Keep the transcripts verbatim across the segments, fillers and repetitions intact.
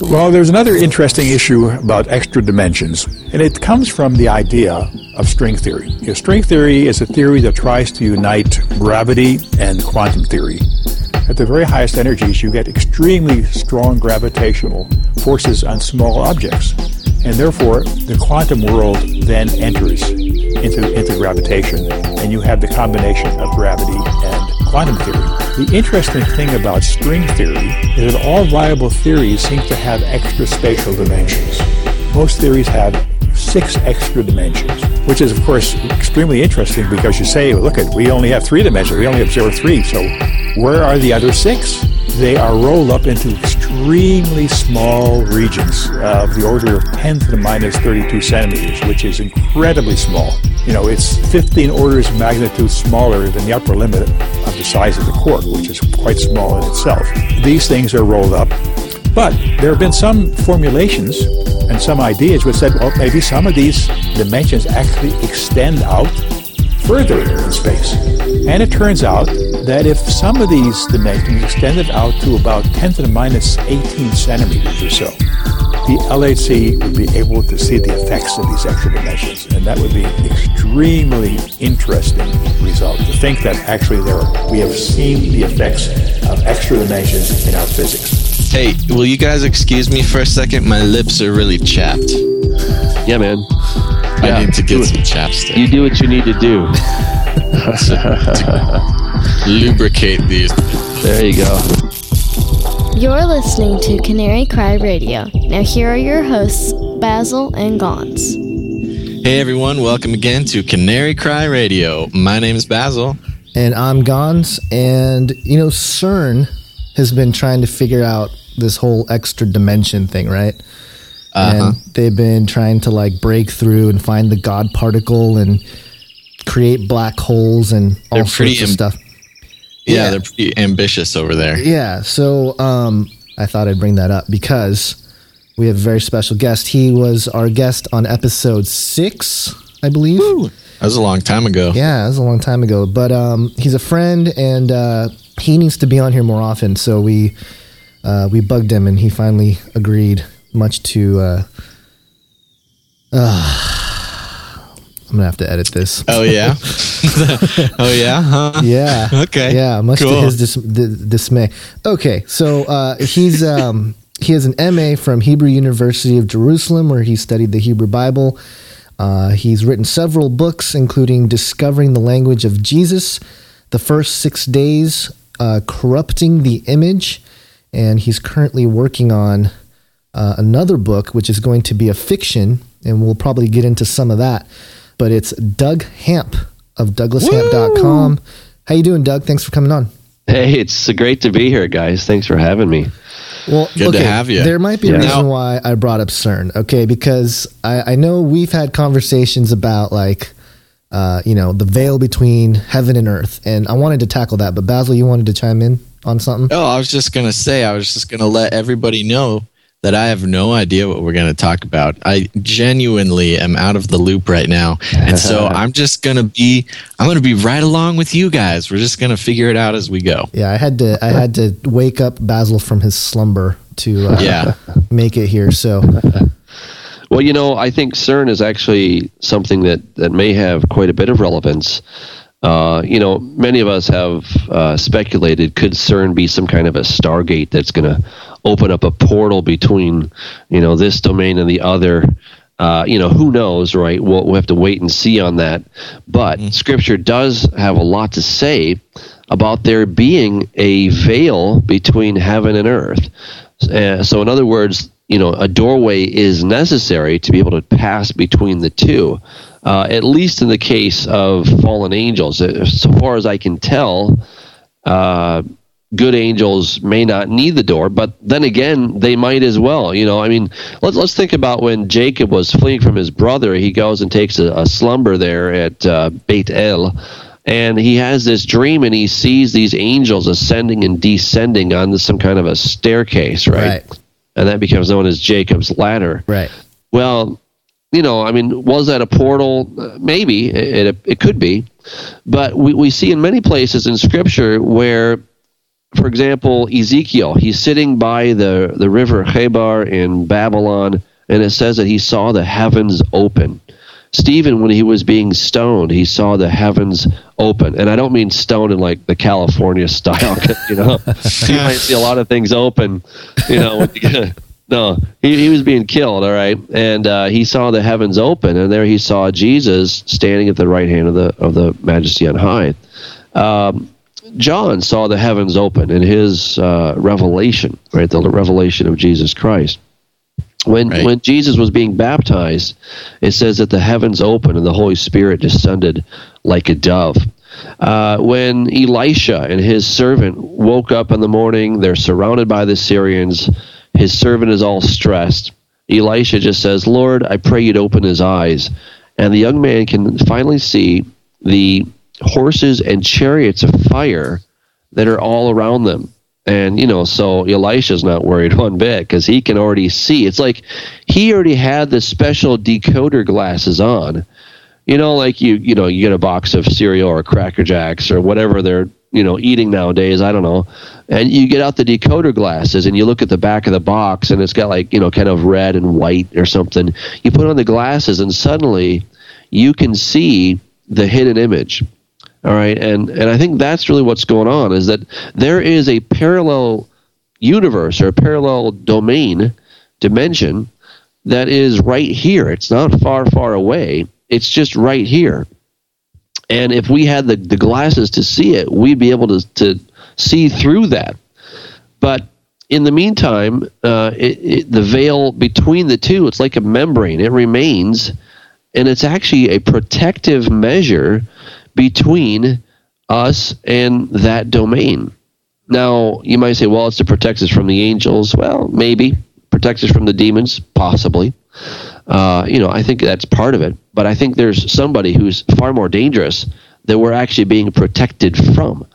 Well, there's another interesting issue about extra dimensions, and it comes from the idea of string theory. You know, string theory is a theory that tries to unite gravity and quantum theory. At the very highest energies, you get extremely strong gravitational forces on small objects, and therefore the quantum world then enters into, into gravitation, and you have the combination of gravity and quantum theory. The interesting thing about string theory is that all viable theories seem to have extra spatial dimensions. Most theories have six extra dimensions, which is, of course, extremely interesting because you say, well, look, at, we only have three dimensions, we only observe three, so where are the other six? They are rolled up into extremely small regions of the order of ten to the minus thirty-two centimeters, which is incredibly small. You know, it's fifteen orders of magnitude smaller than the upper limit of the size of the cork, which is quite small in itself. These things are rolled up. But there have been some formulations and some ideas which said, well, maybe some of these dimensions actually extend out further in space. And it turns out that if some of these dimensions extended out to about ten to the minus eighteen centimeters or so, the L H C would be able to see the effects of these extra dimensions, and that would be an extremely interesting result, to think that actually there are, we have seen the effects of extra dimensions in our physics. Hey, will you guys excuse me for a second? My lips are really chapped. Yeah, man. I yeah, need to get some chapstick. You do what you need to do. to, to lubricate these. There you go. You're listening to Canary Cry Radio. Now here are your hosts, Basil and Gons. Hey everyone, welcome again to Canary Cry Radio. My name is Basil. And I'm Gons. And, you know, CERN has been trying to figure out this whole extra dimension thing, right? Uh-huh. And they've been trying to, like, break through and find the God particle and create black holes and all They're sorts of Im- stuff. Yeah, yeah, they're pretty ambitious over there. Yeah, so um, I thought I'd bring that up because we have a very special guest. He was our guest on episode six, I believe. Woo. That was a long time ago. Yeah, that was a long time ago. But um, he's a friend, and uh, he needs to be on here more often. So we uh, we bugged him, and he finally agreed, much to... Uh, uh, I'm gonna have to edit this. Oh yeah, oh yeah, huh? Yeah. Okay. Yeah, much cool. to his dis- d- dismay. Okay, so uh, he's um, he has an M A from Hebrew University of Jerusalem, where he studied the Hebrew Bible. Uh, he's written several books, including Discovering the Language of Jesus, The First Six Days, uh, Corrupting the Image, and he's currently working on uh, another book, which is going to be a fiction, and we'll probably get into some of that. But it's Doug Hamp of Douglas Hamp dot com. How you doing, Doug? Thanks for coming on. Hey, it's great to be here, guys. Thanks for having me. Well, Good okay, to have you. There might be yeah. a reason why I brought up CERN, okay? Because I, I know we've had conversations about, like, uh, you know, the veil between heaven and earth, and I wanted to tackle that. But, Basil, you wanted to chime in on something? Oh, I was just going to say, I was just going to let everybody know that I have no idea what we're going to talk about. I genuinely am out of the loop right now. And so I'm just going to be I'm going to be right along with you guys. We're just going to figure it out as we go. Yeah, I had to I had to wake up Basil from his slumber to uh, yeah. make it here. So Well, you know, I think CERN is actually something that, that may have quite a bit of relevance. Uh, you know, many of us have uh, speculated, could CERN be some kind of a Stargate that's going to open up a portal between, you know, this domain and the other? Uh, you know, who knows, right? We'll, we'll have to wait and see on that. But mm-hmm. Scripture does have a lot to say about there being a veil between heaven and earth. Uh, so in other words, you know, a doorway is necessary to be able to pass between the two. Uh, at least in the case of fallen angels, so far as I can tell, uh, good angels may not need the door, but then again, they might as well. You know, I mean, let's let's think about when Jacob was fleeing from his brother. He goes and takes a, a slumber there at uh, Beit El, and he has this dream, and he sees these angels ascending and descending on this, some kind of a staircase, right? right? And that becomes known as Jacob's ladder. Right. Well, you know, I mean, was that a portal? Maybe. It, it, it could be. But we, we see in many places in Scripture where for example, Ezekiel, he's sitting by the, the river Chebar in Babylon, and it says that he saw the heavens open. Stephen, when he was being stoned, he saw the heavens open. And I don't mean stoned in like the California style, you know. You might see a lot of things open, you know. No, he, he was being killed, all right. And uh, he saw the heavens open, and there he saw Jesus standing at the right hand of the of the Majesty on high. Um, John saw the heavens open in his uh, revelation, right? The revelation of Jesus Christ. When right. when Jesus was being baptized, it says that the heavens opened and the Holy Spirit descended like a dove. Uh, when Elisha and his servant woke up in the morning, they're surrounded by the Syrians. His servant is all stressed. Elisha just says, "Lord, I pray you'd open his eyes." And the young man can finally see the horses and chariots of fire that are all around them. And, you know, so Elisha's not worried one bit because he can already see. It's like he already had the special decoder glasses on. You know, like you, you know, you get a box of cereal or Cracker Jacks or whatever they're, you know, eating nowadays, I don't know. And you get out the decoder glasses and you look at the back of the box and it's got like, you know, kind of red and white or something. You put on the glasses and suddenly you can see the hidden image. All right. And, and I think that's really what's going on, is that there is a parallel universe or a parallel domain, dimension that is right here. It's not far, far away. It's just right here. And if we had the, the glasses to see it, we'd be able to, to see through that. But in the meantime, uh, it, it, the veil between the two, it's like a membrane. It remains, and it's actually a protective measure between us and that domain. Now, you might say, well, it's to protect us from the angels. Well, maybe. Protects us from the demons, possibly. Uh, you know, I think that's part of it. But I think there's somebody who's far more dangerous that we're actually being protected from.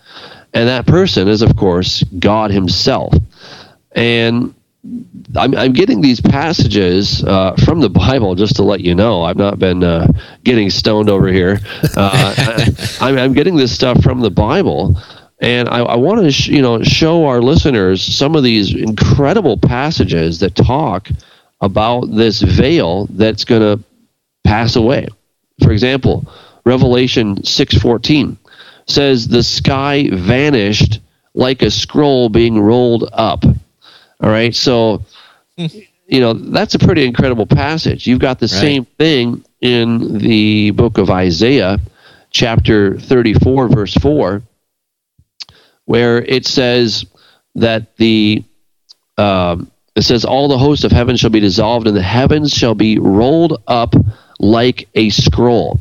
And that person is, of course, God himself. And I'm, I'm getting these passages uh, from the Bible, just to let you know. I've not been uh, getting stoned over here. Uh, I, I'm getting this stuff from the Bible. And I, I want to, sh- you know, show our listeners some of these incredible passages that talk about this veil that's going to pass away. For example, Revelation six fourteen says, "The sky vanished like a scroll being rolled up." All right, so, you know, that's a pretty incredible passage. You've got the right. same thing in the book of Isaiah, chapter thirty-four, verse four. Where it says that the um, it says all the hosts of heaven shall be dissolved, and the heavens shall be rolled up like a scroll.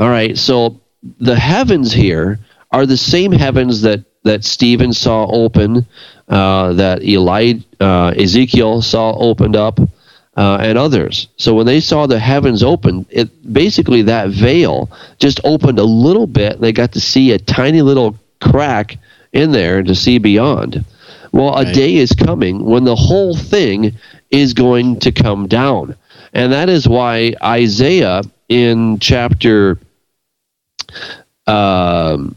All right, so the heavens here are the same heavens that that Stephen saw open, uh, that Eli uh, Ezekiel saw opened up, uh, and others. So when they saw the heavens open, it basically that veil just opened a little bit. They got to see a tiny little crack in there to see beyond. Well, a right. day is coming when the whole thing is going to come down. And that is why Isaiah in chapter, um,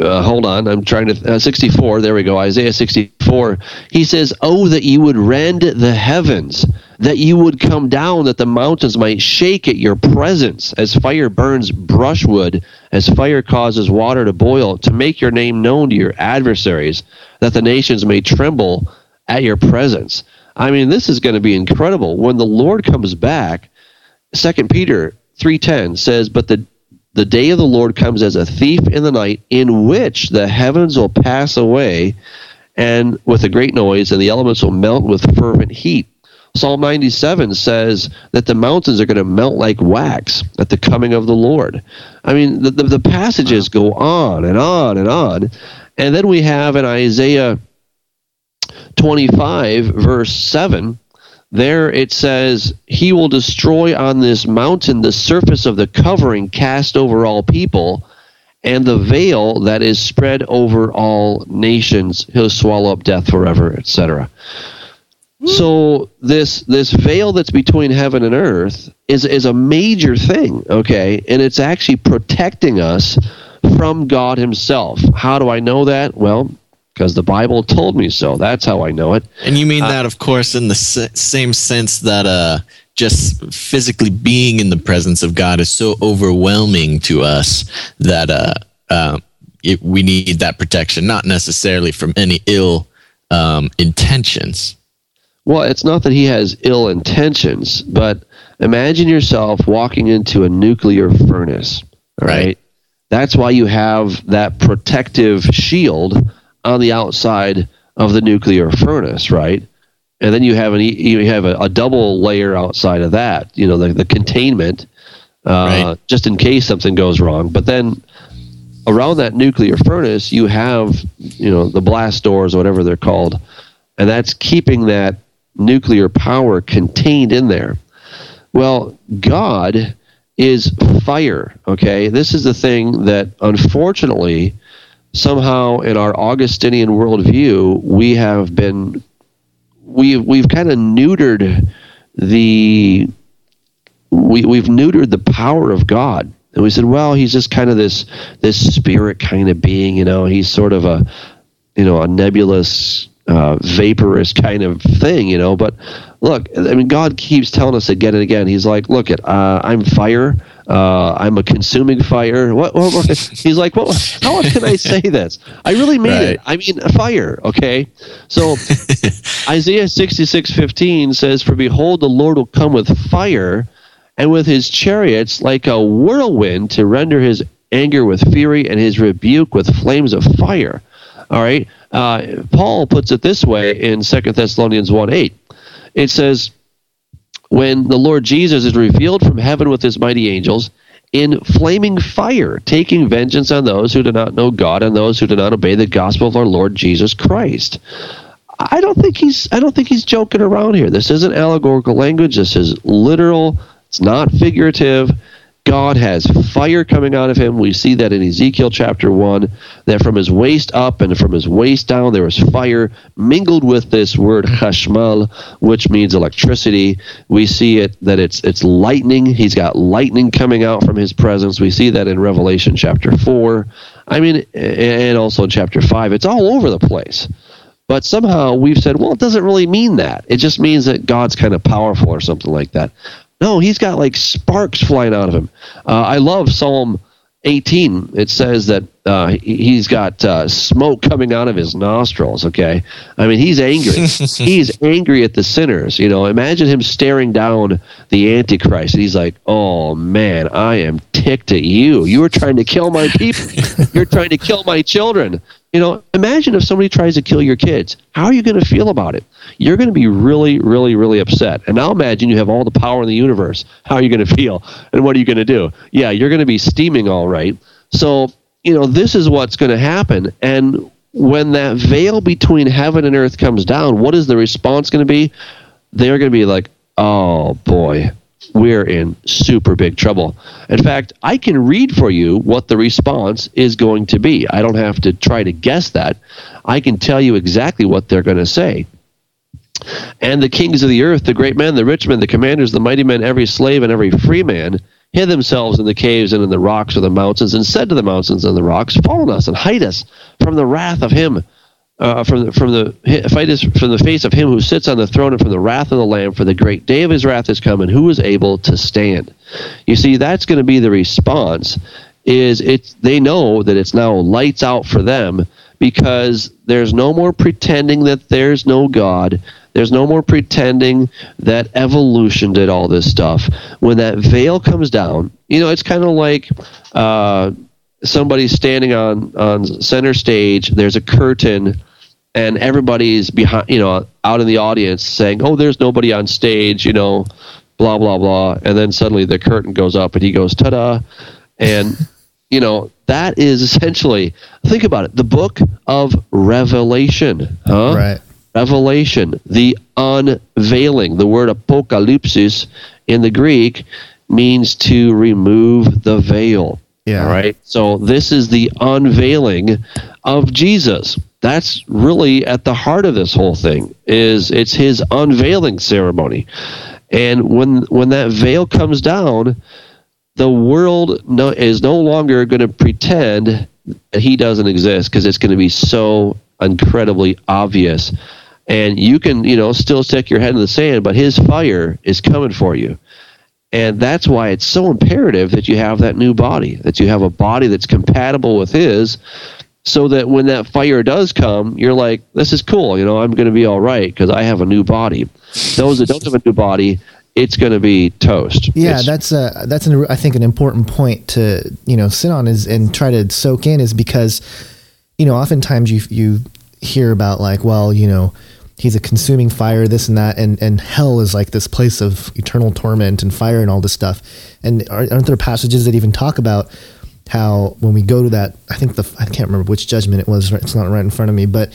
uh, hold on, I'm trying to, uh, sixty-four, there we go, Isaiah sixty-four, he says, "Oh, that you would rend the heavens, that you would come down, that the mountains might shake at your presence, as fire burns brushwood, as fire causes water to boil, to make your name known to your adversaries, that the nations may tremble at your presence." I mean, this is going to be incredible. When the Lord comes back, Second Peter three ten says, "But the, the day of the Lord comes as a thief in the night, in which the heavens will pass away and with a great noise, and the elements will melt with fervent heat." Psalm ninety-seven says that the mountains are going to melt like wax at the coming of the Lord. I mean, the, the, the passages go on and on and on. And then we have in Isaiah twenty-five, verse seven, there it says, "He will destroy on this mountain the surface of the covering cast over all people, and the veil that is spread over all nations. He'll swallow up death forever," et cetera. So this this veil that's between heaven and earth is is a major thing, okay? And it's actually protecting us from God himself. How do I know that? Well, because the Bible told me so. That's how I know it. And you mean uh, that, of course, in the s- same sense that uh, just physically being in the presence of God is so overwhelming to us that uh, uh, it, we need that protection, not necessarily from any ill um, intentions. Well, it's not that he has ill intentions, but imagine yourself walking into a nuclear furnace, right? right? That's why you have that protective shield on the outside of the nuclear furnace, right? And then you have an you have a, a double layer outside of that, you know, the, the containment, uh, right. just in case something goes wrong. But then around that nuclear furnace, you have, you know, the blast doors, or whatever they're called, and that's keeping that nuclear power contained in there. Well, God is fire, okay? This is the thing that, unfortunately, somehow in our Augustinian worldview, we have been, we've, we've kind of neutered the, we, we've neutered the power of God. And we said, well, he's just kind of this, this spirit kind of being, you know, he's sort of a, you know, a nebulous, Uh, vaporous kind of thing, you know. But look, I mean, God keeps telling us again and again. He's like, "Look at, uh, I'm fire. Uh, I'm a consuming fire." What? what, what? He's like, "What? How can I say this? I really mean right. it. I mean, fire." Okay. So Isaiah sixty-six fifteen says, "For behold, the Lord will come with fire, and with his chariots like a whirlwind, to render his anger with fury, and his rebuke with flames of fire." All right. Uh, Paul puts it this way in Second Thessalonians one eight. It says, "When the Lord Jesus is revealed from heaven with his mighty angels in flaming fire, taking vengeance on those who do not know God and those who do not obey the gospel of our Lord Jesus Christ." I don't think he's I don't think he's joking around here. This isn't allegorical language. This is literal. It's not figurative. God has fire coming out of him. We see that in Ezekiel chapter one, that from his waist up and from his waist down there was fire mingled with this word chashmal, which means electricity. We see it that it's it's lightning. He's got lightning coming out from his presence. We see that in Revelation chapter four. I mean, and also in chapter five. It's all over the place. But somehow we've said, well, it doesn't really mean that. It just means that God's kind of powerful or something like that. No, he's got like sparks flying out of him. Uh, I love Psalm eighteen. It says that uh, he's got uh, smoke coming out of his nostrils, okay? I mean, he's angry. He's angry at the sinners. You know, imagine him staring down the Antichrist. He's like, oh, man, I am ticked at you. You were trying to kill my people. You're trying to kill my children. You know, imagine if somebody tries to kill your kids. How are you going to feel about it? You're going to be really, really, really upset. And now imagine you have all the power in the universe. How are you going to feel? And what are you going to do? Yeah, you're going to be steaming, all right. So, you know, this is what's going to happen. And when that veil between heaven and earth comes down, what is the response going to be? They're going to be like, oh, boy, we're in super big trouble. In fact, I can read for you what the response is going to be. I don't have to try to guess that. I can tell you exactly what they're going to say. "And the kings of the earth, the great men, the rich men, the commanders, the mighty men, every slave and every free man, hid themselves in the caves and in the rocks or the mountains, and said to the mountains and the rocks, 'Fall on us and hide us from the wrath of him, uh, from the, from the fight us from the face of him who sits on the throne, and from the wrath of the Lamb, for the great day of his wrath is come, and who is able to stand?'" You see, that's going to be the response. Is it? They know that it's now lights out for them, because there's no more pretending that there's no God. There's no more pretending that evolution did all this stuff. When that veil comes down, you know, it's kind of like uh, somebody standing on, on center stage, there's a curtain, and everybody's behind, you know, out in the audience saying, "Oh, there's nobody on stage," you know, blah, blah, blah. And then suddenly the curtain goes up and he goes, "Ta-da." And, you know, that is essentially, think about it, the book of Revelation. Huh? Right. Revelation, the unveiling. The word apokalypsis in the Greek means to remove the veil. Yeah. All right. So this is the unveiling of Jesus. That's really at the heart of this whole thing. Is it's his unveiling ceremony, and when when that veil comes down, the world no, is no longer going to pretend that he doesn't exist, because it's going to be so incredibly obvious. And you can, you know, still stick your head in the sand, but his fire is coming for you. And that's why it's so imperative that you have that new body, that you have a body that's compatible with his, so that when that fire does come, you're like, this is cool, you know, I'm going to be all right because I have a new body. Those that don't have a new body, it's going to be toast. Yeah, it's, that's a, that's an, I think an important point to, you know, sit on is and try to soak in, is because, you know, oftentimes you you hear about like, well, you know, he's a consuming fire, this and that, and, and hell is like this place of eternal torment and fire and all this stuff. And aren't there passages that even talk about how when we go to that, I think the, I can't remember which judgment it was, it's not right in front of me, but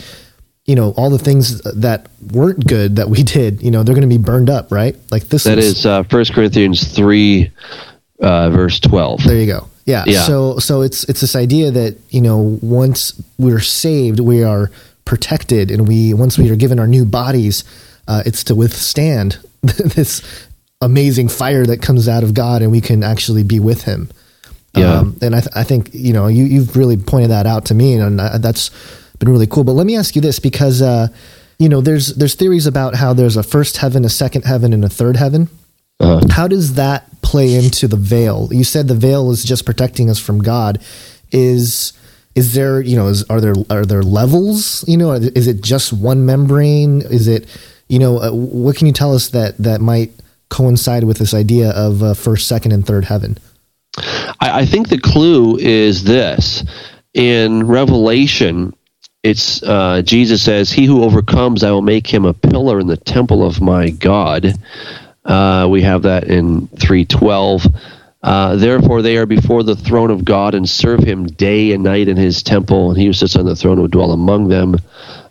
you know, all the things that weren't good that we did, you know, they're going to be burned up, right? Like this. That is, is uh, First Corinthians three, uh, verse twelve. There you go. Yeah. yeah. So, so it's, it's this idea that, you know, once we're saved, we are protected, and we, once we are given our new bodies, uh, it's to withstand this amazing fire that comes out of God, and we can actually be with him. Yeah. Um, and I, th- I think, you know, you, you've really pointed that out to me, and I, that's been really cool. But let me ask you this, because, uh, you know, there's, there's theories about how there's a first heaven, a second heaven, and a third heaven. Uh-huh. How does that play into the veil? You said the veil is just protecting us from God. Is, is there, you know, is, are there, are there levels, you know, is it just one membrane? Is it, you know, uh, what can you tell us that, that might coincide with this idea of uh, first, second, and third heaven? I think the clue is this. In Revelation, it's uh, Jesus says, "He who overcomes, I will make him a pillar in the temple of my God." Uh, we have that in three twelve. Uh, Therefore they are before the throne of God and serve him day and night in his temple, and he who sits on the throne will dwell among them.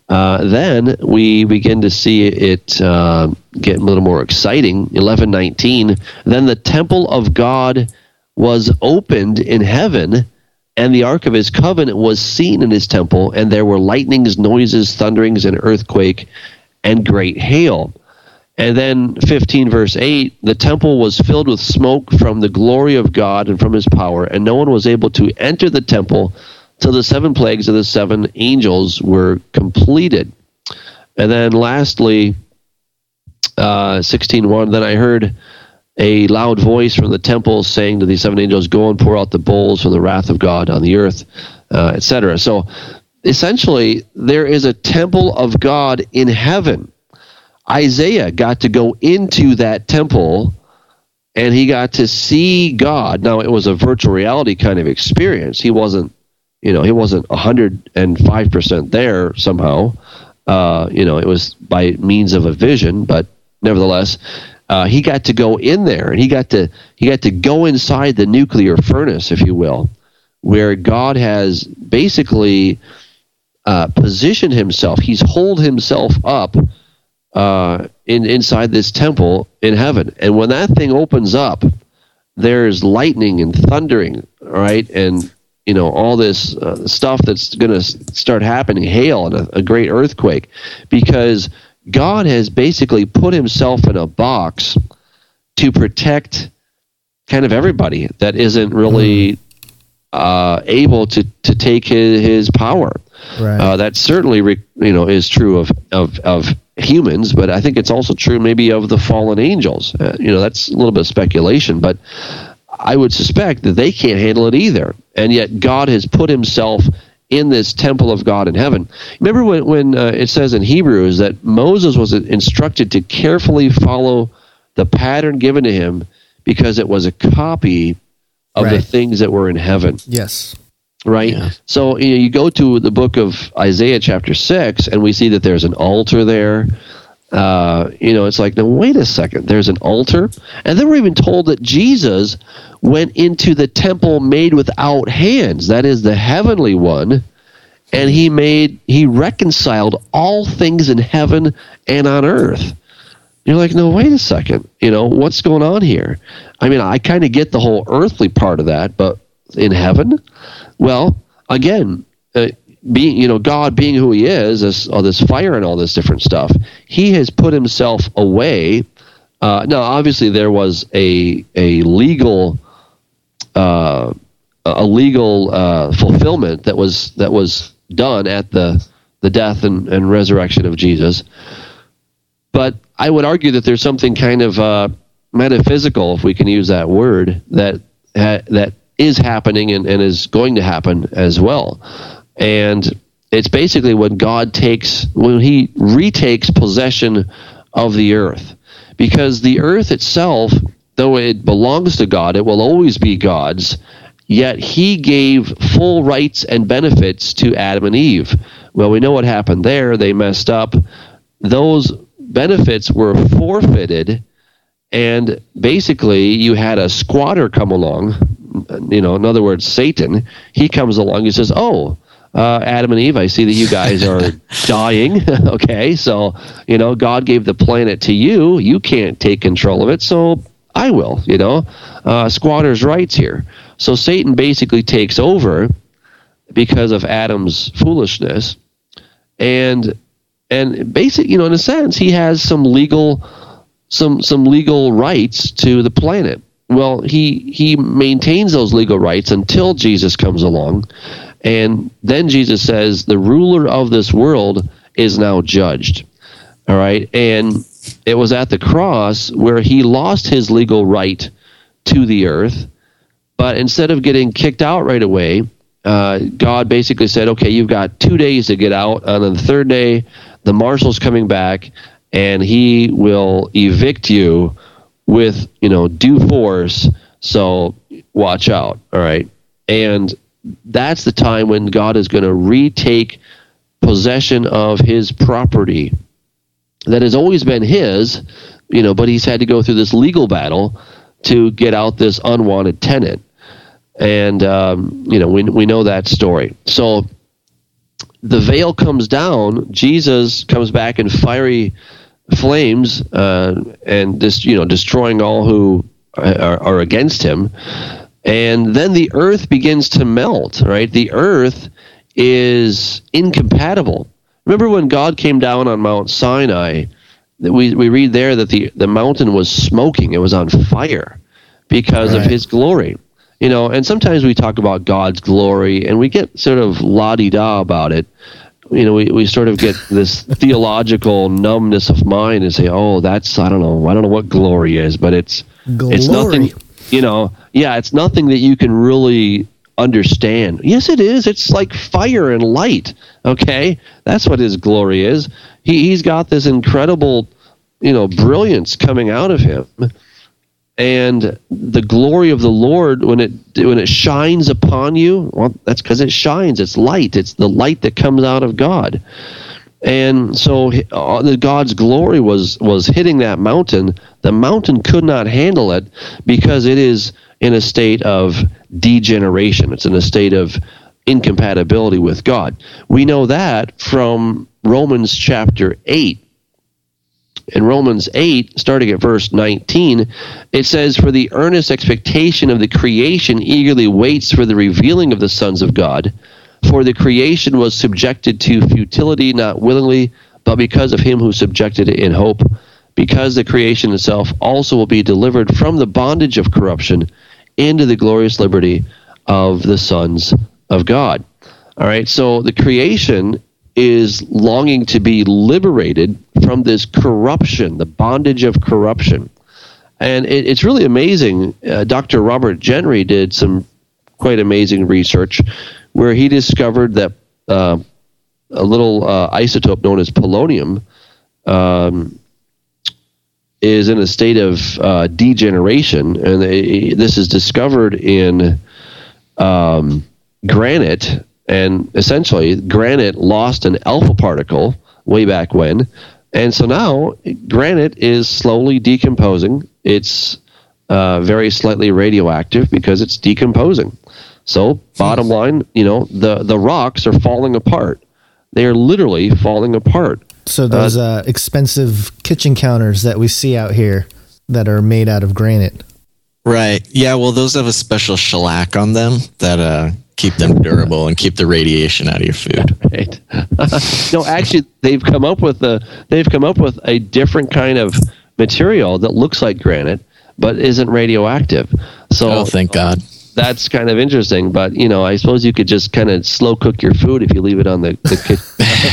Uh, then we begin to see it uh, get a little more exciting. eleven nineteen, then the temple of God was opened in heaven, and the ark of his covenant was seen in his temple, and there were lightnings, noises, thunderings, and earthquake, and great hail. And then fifteen verse eight, the temple was filled with smoke from the glory of God and from his power, and no one was able to enter the temple till the seven plagues of the seven angels were completed. And then lastly, uh, sixteen one, then I heard a loud voice from the temple saying to these seven angels, "Go and pour out the bowls for the wrath of God on the earth," uh, et cetera. So essentially, there is a temple of God in heaven. Isaiah got to go into that temple, and he got to see God. Now, it was a virtual reality kind of experience. He wasn't, you know, he wasn't one hundred five percent there somehow. Uh, you know, it was by means of a vision, but nevertheless, Uh, he got to go in there, and he got to he got to go inside the nuclear furnace, if you will, where God has basically uh, positioned himself. He's holed himself up uh, in inside this temple in heaven. And when that thing opens up, there's lightning and thundering, right? And, you know, all this uh, stuff that's going to start happening, hail and a, a great earthquake, because God has basically put himself in a box to protect kind of everybody that isn't really uh, able to, to take his, his power. Right. Uh, that certainly re, you know is true of, of of humans, but I think it's also true maybe of the fallen angels. Uh, you know, that's a little bit of speculation, but I would suspect that they can't handle it either. And yet God has put himself in this temple of God in heaven. Remember when, when uh, it says in Hebrews that Moses was instructed to carefully follow the pattern given to him because it was a copy of right. the things that were in heaven. Yes. Right? Yeah. So you know, you go to the book of Isaiah chapter six, and we see that there's an altar there. Uh, you know, it's like, now wait a second, there's an altar? And then we're even told that Jesus went into the temple made without hands, that is the heavenly one, and he made he reconciled all things in heaven and on earth. You're like, no, wait a second, you know, what's going on here? I mean, I kind of get the whole earthly part of that, but in heaven? Well, again, uh, being, you know, God being who he is, this, all this fire and all this different stuff, he has put himself away. Uh, now, obviously, there was a a legal uh, a legal uh, fulfillment that was that was done at the the death and, and resurrection of Jesus. But I would argue that there's something kind of uh, metaphysical, if we can use that word, that ha- that is happening and, and is going to happen as well. And it's basically when God takes, when he retakes possession of the earth. Because the earth itself, though it belongs to God, it will always be God's, yet he gave full rights and benefits to Adam and Eve. Well, we know what happened there. They messed up. Those benefits were forfeited, and basically you had a squatter come along, you know, in other words, Satan. He comes along, he says, oh, uh, Adam and Eve, I see that you guys are dying, okay, so, you know, God gave the planet to you, you can't take control of it, so I will, you know, uh, squatter's rights here. So Satan basically takes over because of Adam's foolishness, and and basically, you know, in a sense, he has some legal, some some legal rights to the planet. Well, he he maintains those legal rights until Jesus comes along, and then Jesus says, "The ruler of this world is now judged." All right, and it was at the cross where he lost his legal right to the earth. But instead of getting kicked out right away, uh, God basically said, okay, you've got two days to get out. And on the third day, the marshal's coming back, and he will evict you with, you know, due force. So watch out, all right? And that's the time when God is going to retake possession of his property that has always been his, you know, but he's had to go through this legal battle to get out this unwanted tenant. And, um, you know, we we know that story. So the veil comes down. Jesus comes back in fiery flames uh, and, this, you know, destroying all who are, are against him. And then the earth begins to melt, right? The earth is incompatible. Remember when God came down on Mount Sinai, that we, we read there that the, the mountain was smoking. It was on fire because right. of his glory. You know, and sometimes we talk about God's glory, and we get sort of la-di-da about it. You know, we, we sort of get this theological numbness of mind and say, oh, that's, I don't know, I don't know what glory is, but it's glory. It's nothing, you know, yeah, it's nothing that you can really understand. Yes, it is. It's like fire and light, okay? That's what his glory is. He, he's got this incredible, you know, brilliance coming out of him. And the glory of the Lord, when it when it shines upon you, well, that's because it shines. It's light. It's the light that comes out of God. And so uh, the God's glory was, was hitting that mountain. The mountain could not handle it because it is in a state of degeneration. It's in a state of incompatibility with God. We know that from Romans chapter eight. In Romans eight, starting at verse nineteen, it says, "For the earnest expectation of the creation eagerly waits for the revealing of the sons of God. For the creation was subjected to futility, not willingly, but because of him who subjected it in hope, because the creation itself also will be delivered from the bondage of corruption into the glorious liberty of the sons of God." All right, so the creation is longing to be liberated from this corruption, the bondage of corruption. And it, it's really amazing. Uh, Doctor Robert Gentry did some quite amazing research where he discovered that uh, a little uh, isotope known as polonium um, is in a state of uh, degeneration. And they, this is discovered in um, granite. And essentially, granite lost an alpha particle way back when. And so now, granite is slowly decomposing. It's uh, very slightly radioactive because it's decomposing. So, bottom line, you know, the, the rocks are falling apart. They are literally falling apart. So those uh, uh, expensive kitchen counters that we see out here that are made out of granite. Right. Yeah, well, those have a special shellac on them that uh, keep them durable and keep the radiation out of your food. Right. No, actually, they've come up with a they've come up with a different kind of material that looks like granite but isn't radioactive. So, oh, thank God. That's kind of interesting, but, you know, I suppose you could just kind of slow cook your food if you leave it on the, the kitchen.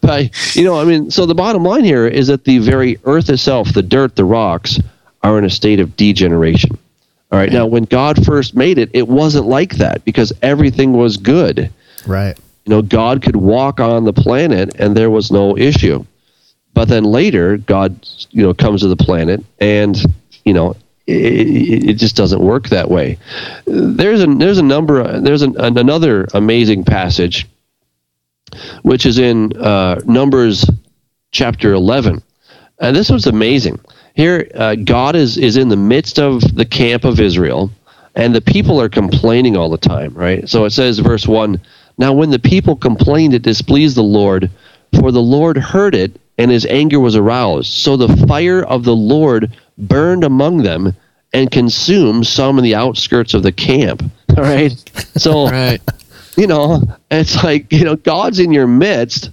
But, you know, I mean, so the bottom line here is that the very earth itself, the dirt, the rocks, are in a state of degeneration. All right. Now, when God first made it, it wasn't like that because everything was good. Right. You know, God could walk on the planet and there was no issue. But then later, God, you know, comes to the planet and, you know, It, it just doesn't work that way. There's a there's a number there's an, another amazing passage, which is in uh, Numbers chapter eleven, and this one's amazing. Here, uh, God is is in the midst of the camp of Israel, and the people are complaining all the time, right? So it says, verse one. Now, when the people complained, it displeased the Lord, for the Lord heard it, and his anger was aroused. So the fire of the Lord burned among them and consumed some in the outskirts of the camp. All right. So, right. You know, it's like, you know, God's in your midst,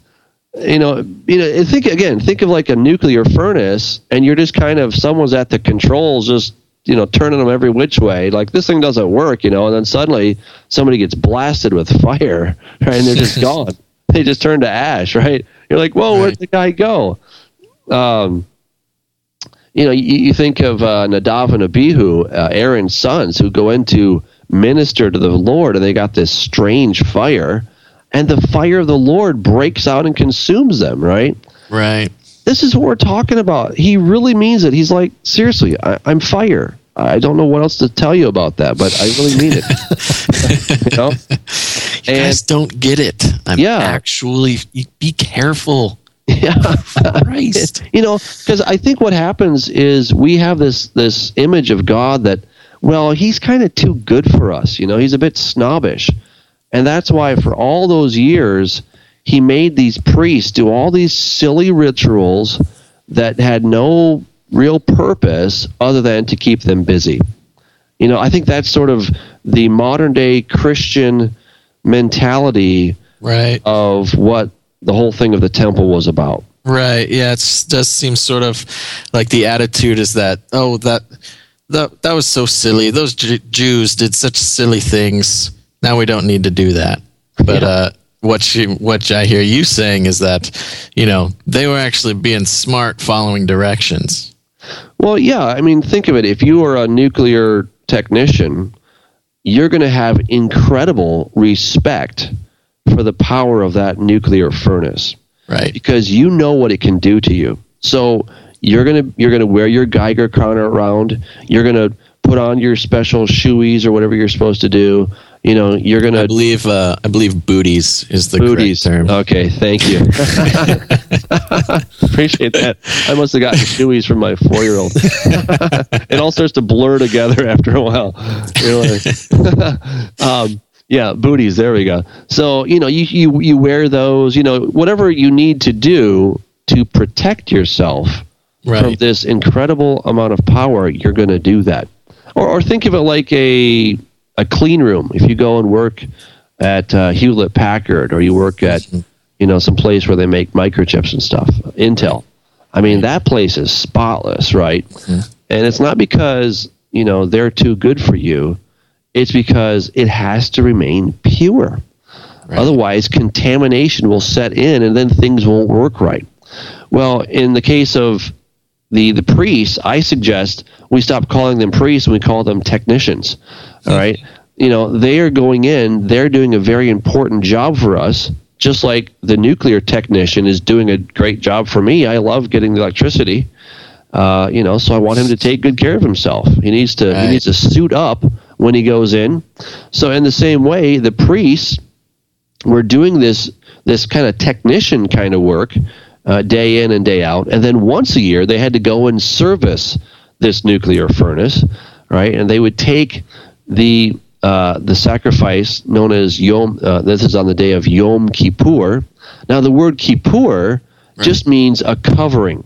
you know, you know, think again, think of like a nuclear furnace and you're just kind of, someone's at the controls, just, you know, turning them every which way. Like this thing doesn't work, you know, and then suddenly somebody gets blasted with fire, right? And they're just gone. They just turn to ash, right? You're like, whoa, right. Where'd the guy go? Um, You know, you, you think of uh, Nadav and Abihu, uh, Aaron's sons, who go in to minister to the Lord, and they got this strange fire, and the fire of the Lord breaks out and consumes them, right? Right. This is what we're talking about. He really means it. He's like, seriously, I, I'm fire. I don't know what else to tell you about that, but I really mean it. You know? You and, guys don't get it. I'm yeah. actually, be careful. Yeah, Christ. You know, because I think what happens is we have this this image of God that, well, he's kind of too good for us. You know, he's a bit snobbish, and that's why for all those years he made these priests do all these silly rituals that had no real purpose other than to keep them busy. You know, I think that's sort of the modern day Christian mentality, right, of what the whole thing of the temple was about. Right. Yeah. It does seem sort of like the attitude is that, oh, that that, that was so silly. Those J- Jews did such silly things. Now we don't need to do that. But yeah. uh, what she, what I hear you saying is that, you know, they were actually being smart, following directions. Well, yeah. I mean, think of it. If you are a nuclear technician, you're going to have incredible respect for the power of that nuclear furnace, right? Because you know what it can do to you. So you're gonna you're gonna wear your Geiger counter around. You're gonna put on your special shoeies or whatever you're supposed to do. You know, you're gonna. I believe uh, I believe booties is the booties correct term. Okay, thank you. Appreciate that. I must have gotten shoeies from my four-year-old. It all starts to blur together after a while. You're like, um, yeah, booties. There we go. So, you know, you, you you wear those, you know, whatever you need to do to protect yourself right. from this incredible amount of power, you're going to do that. Or, or think of it like a a clean room. If you go and work at uh, Hewlett-Packard, or you work at, you know, some place where they make microchips and stuff, Intel. I mean, that place is spotless, right? Yeah. And it's not because, you know, they're too good for you. It's because it has to remain pure. Right. Otherwise, contamination will set in, and then things won't work right. Well, in the case of the, the priests, I suggest we stop calling them priests and we call them technicians. All right? You know, they are going in. They're doing a very important job for us, just like the nuclear technician is doing a great job for me. I love getting the electricity. Uh, you know, so I want him to take good care of himself. He needs to right. he needs to suit up when he goes in. So in the same way, the priests were doing this this kind of technician kind of work uh, day in and day out. And then once a year, they had to go and service this nuclear furnace, right? And they would take the uh, the sacrifice known as Yom, uh, this is on the day of Yom Kippur. Now the word Kippur right. just means a covering.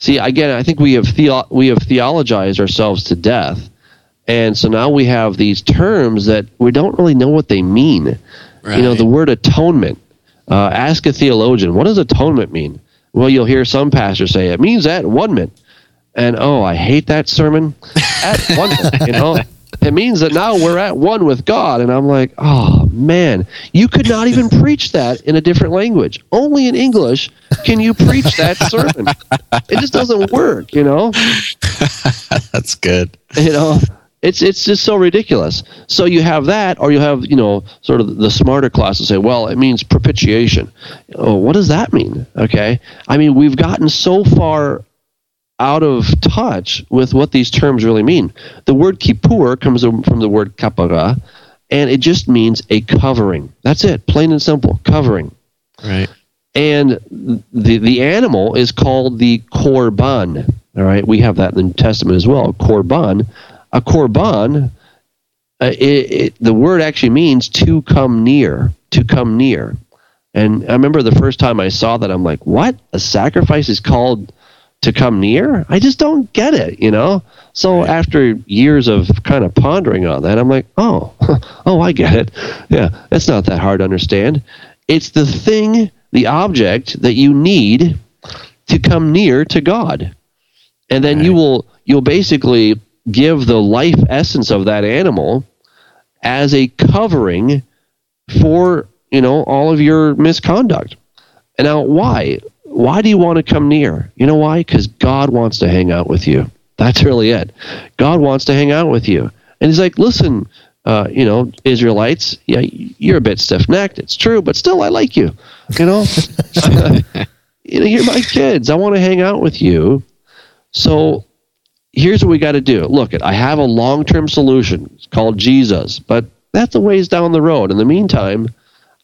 See, again, I think we have theo- we have theologized ourselves to death. And so now we have these terms that we don't really know what they mean. Right. You know, the word atonement. Uh, ask a theologian, what does atonement mean? Well, you'll hear some pastors say, it means at one minute. And, oh, I hate that sermon. At one minute, you know. It means that now we're at one with God. And I'm like, oh, man, you could not even preach that in a different language. Only in English can you preach that sermon. It just doesn't work, you know? That's good. You know? It's it's just so ridiculous. So you have that, or you have, you know, sort of the smarter class that say, well, it means propitiation. Oh, what does that mean? Okay. I mean, we've gotten so far out of touch with what these terms really mean. The word kippur comes from the word kapara, and it just means a covering. That's it, plain and simple, covering. Right. And the the animal is called the korban. All right, we have that in the New Testament as well, korban. A korban, uh, it, it, the word actually means to come near, to come near. And I remember the first time I saw that, I'm like, what? A sacrifice is called to come near? I just don't get it, you know? So after years of kind of pondering on that, I'm like, oh, oh, I get it. Yeah, that's not that hard to understand. It's the thing, the object that you need to come near to God. And then right. you will, you'll basically give the life essence of that animal as a covering for, you know, all of your misconduct. And now, why? Why do you want to come near? You know why? Because God wants to hang out with you. That's really it. God wants to hang out with you. And he's like, listen, uh, you know, Israelites, yeah, you're a bit stiff-necked. It's true, but still, I like you. You know? You know, you're my kids. I want to hang out with you. So here's what we got to do. Look, I have a long-term solution. It's called Jesus, but that's a ways down the road. In the meantime,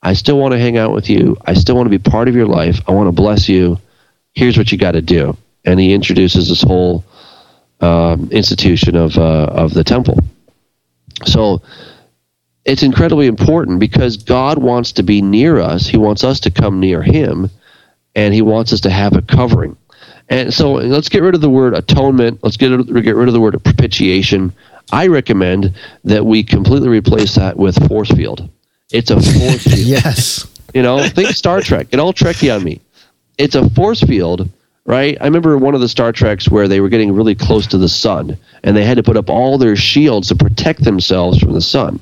I still want to hang out with you. I still want to be part of your life. I want to bless you. Here's what you got to do. And he introduces this whole um, institution of uh, of the temple. So it's incredibly important because God wants to be near us. He wants us to come near him, and he wants us to have a covering. And so let's get rid of the word atonement. Let's get, get rid of the word propitiation. I recommend that we completely replace that with force field. It's a force field. Yes. You know, think Star Trek. Get all Trekkie on me. It's a force field, right? I remember one of the Star Treks where they were getting really close to the sun, and they had to put up all their shields to protect themselves from the sun.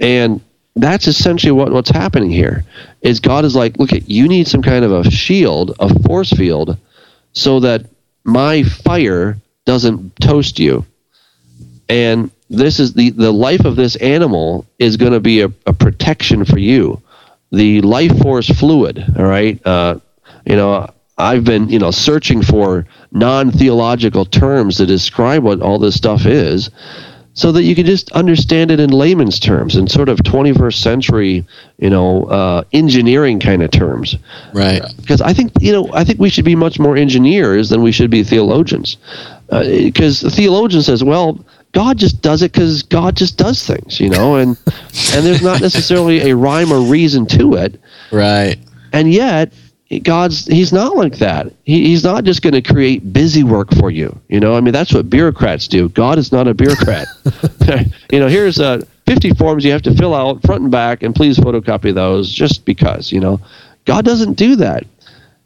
And that's essentially what, what's happening here is God is like, look, you need some kind of a shield, a force field, so that my fire doesn't toast you. And this is the, the life of this animal is going to be a, a protection for you. The life force fluid, all right? Uh, you know, I've been, you know, searching for non-theological terms to describe what all this stuff is so that you can just understand it in layman's terms, in sort of twenty-first century, you know, uh, engineering kind of terms. Right. Because I think, you know, I think we should be much more engineers than we should be theologians. Because uh, the theologian says, well, God just does it because God just does things, you know, and and there's not necessarily a rhyme or reason to it. Right. And yet, God's, he's not like that. He, he's not just going to create busy work for you. You know, I mean, that's what bureaucrats do. God is not a bureaucrat. You know, here's uh, fifty forms you have to fill out front and back, and please photocopy those just because, you know. God doesn't do that.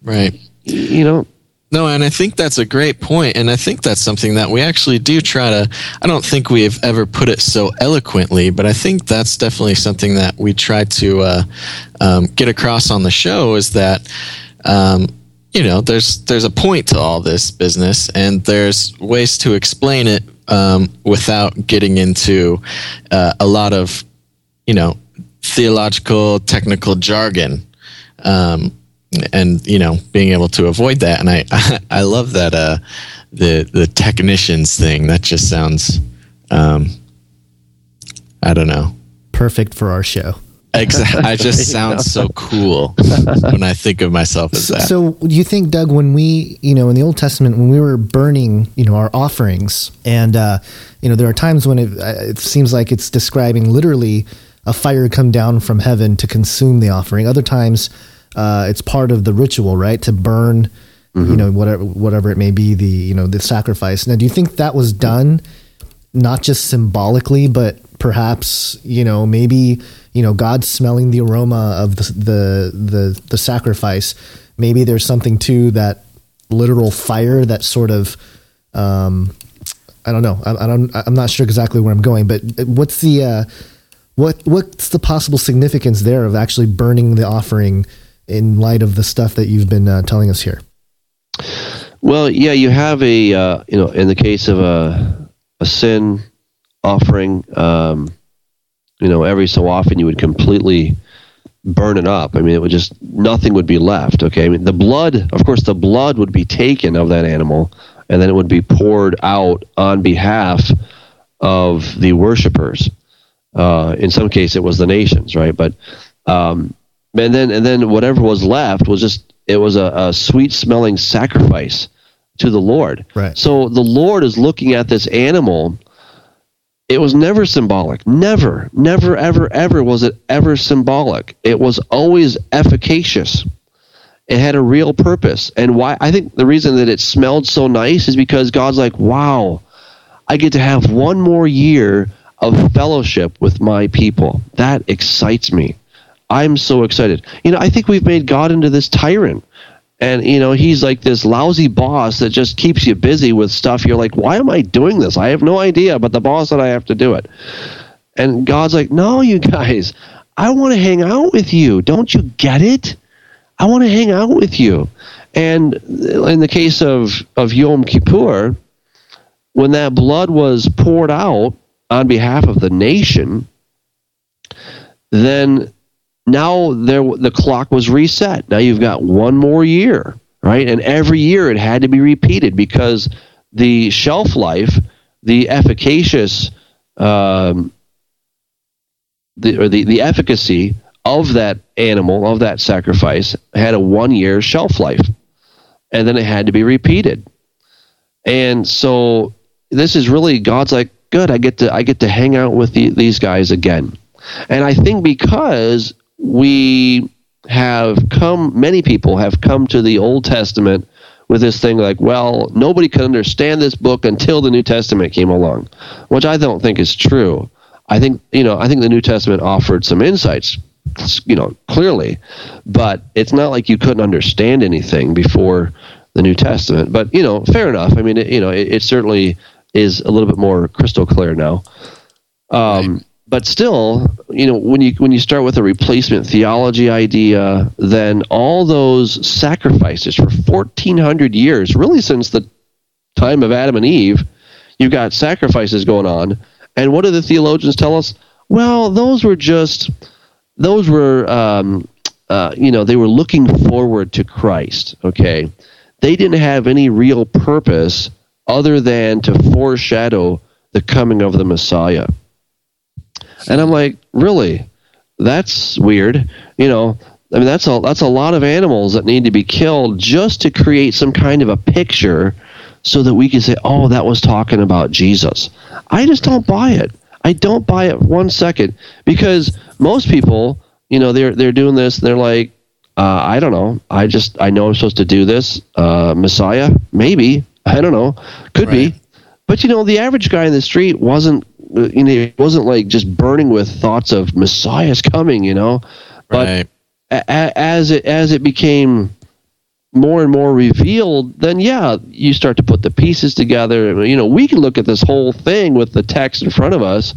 Right. You know. No, and I think that's a great point, and I think that's something that we actually do try to, I don't think we've ever put it so eloquently, but I think that's definitely something that we try to uh, um, get across on the show is that, um, you know, there's there's a point to all this business, and there's ways to explain it um, without getting into uh, a lot of, you know, theological, technical jargon. Um And you know, being able to avoid that, and I, I, I love that uh, the the technicians thing. That just sounds, um, I don't know, perfect for our show. Exactly, I just sound so cool when I think of myself as that. So, do you think, Doug, when we, you know, in the Old Testament, when we were burning, you know, our offerings, and uh, you know, there are times when it, it seems like it's describing literally a fire come down from heaven to consume the offering. Other times. Uh, it's part of the ritual, right? To burn, mm-hmm. you know, whatever whatever it may be, the you know the sacrifice. Now, do you think that was done not just symbolically, but perhaps you know maybe you know God smelling the aroma of the the the, the sacrifice? Maybe there's something to that literal fire that sort of um, I don't know. I, I don't, I'm not sure exactly where I'm going, but what's the, uh, what, what's the possible significance there of actually burning the offering in light of the stuff that you've been uh, telling us here? Well, yeah, you have a, uh, you know, in the case of a, a sin offering, um, you know, every so often you would completely burn it up. I mean, it would just, nothing would be left. Okay. I mean, the blood, of course, the blood would be taken of that animal, and then it would be poured out on behalf of the worshipers. Uh, in some case, it was the nations, right? But um, and then and then whatever was left was just it was a, a sweet-smelling sacrifice to the Lord. Right. So the Lord is looking at this animal. It was never symbolic. Never, never, ever, ever was it ever symbolic. It was always efficacious. It had a real purpose. And why? I think the reason that it smelled so nice is because God's like, wow, I get to have one more year of fellowship with my people. That excites me. I'm so excited. You know, I think we've made God into this tyrant. And, you know, he's like this lousy boss that just keeps you busy with stuff. You're like, why am I doing this? I have no idea, but the boss said I have to do it. And God's like, no, you guys, I want to hang out with you. Don't you get it? I want to hang out with you. And in the case of, of Yom Kippur, when that blood was poured out on behalf of the nation, then now there, the clock was reset. Now you've got one more year, right? And every year it had to be repeated because the shelf life, the efficacious, um, the, or the, the efficacy of that animal, of that sacrifice, had a one-year shelf life. And then it had to be repeated. And so this is really, God's like, good, I get to I get to hang out with the, these guys again. And I think because we have come, many people have come to the Old Testament with this thing like, well, nobody could understand this book until the New Testament came along, which I don't think is true. I think, you know, I think the New Testament offered some insights, you know, clearly, but it's not like you couldn't understand anything before the New Testament. But, you know, fair enough. I mean, it, you know, it, it certainly is a little bit more crystal clear now. Um, right. But still, you know, when you when you start with a replacement theology idea, then all those sacrifices for fourteen hundred years, really since the time of Adam and Eve, you've got sacrifices going on. And what do the theologians tell us? Well, those were just... Those were, um, uh, you know, they were looking forward to Christ, okay? They didn't have any real purpose other than to foreshadow the coming of the Messiah. And I'm like, really? That's weird. You know, I mean, that's a, that's a lot of animals that need to be killed just to create some kind of a picture so that we can say, oh, that was talking about Jesus. I just don't buy it. I don't buy it one second, because most people, you know, they're they're doing this. They're like, uh, I don't know. I just I know I'm supposed to do this. Uh, Messiah, maybe. I don't know. Could right. be. But you know, the average guy in the street wasn't, you know, it wasn't like just burning with thoughts of Messiah's coming. You know, but right. a- a- as it as it became more and more revealed, then yeah, you start to put the pieces together. You know, we can look at this whole thing with the text in front of us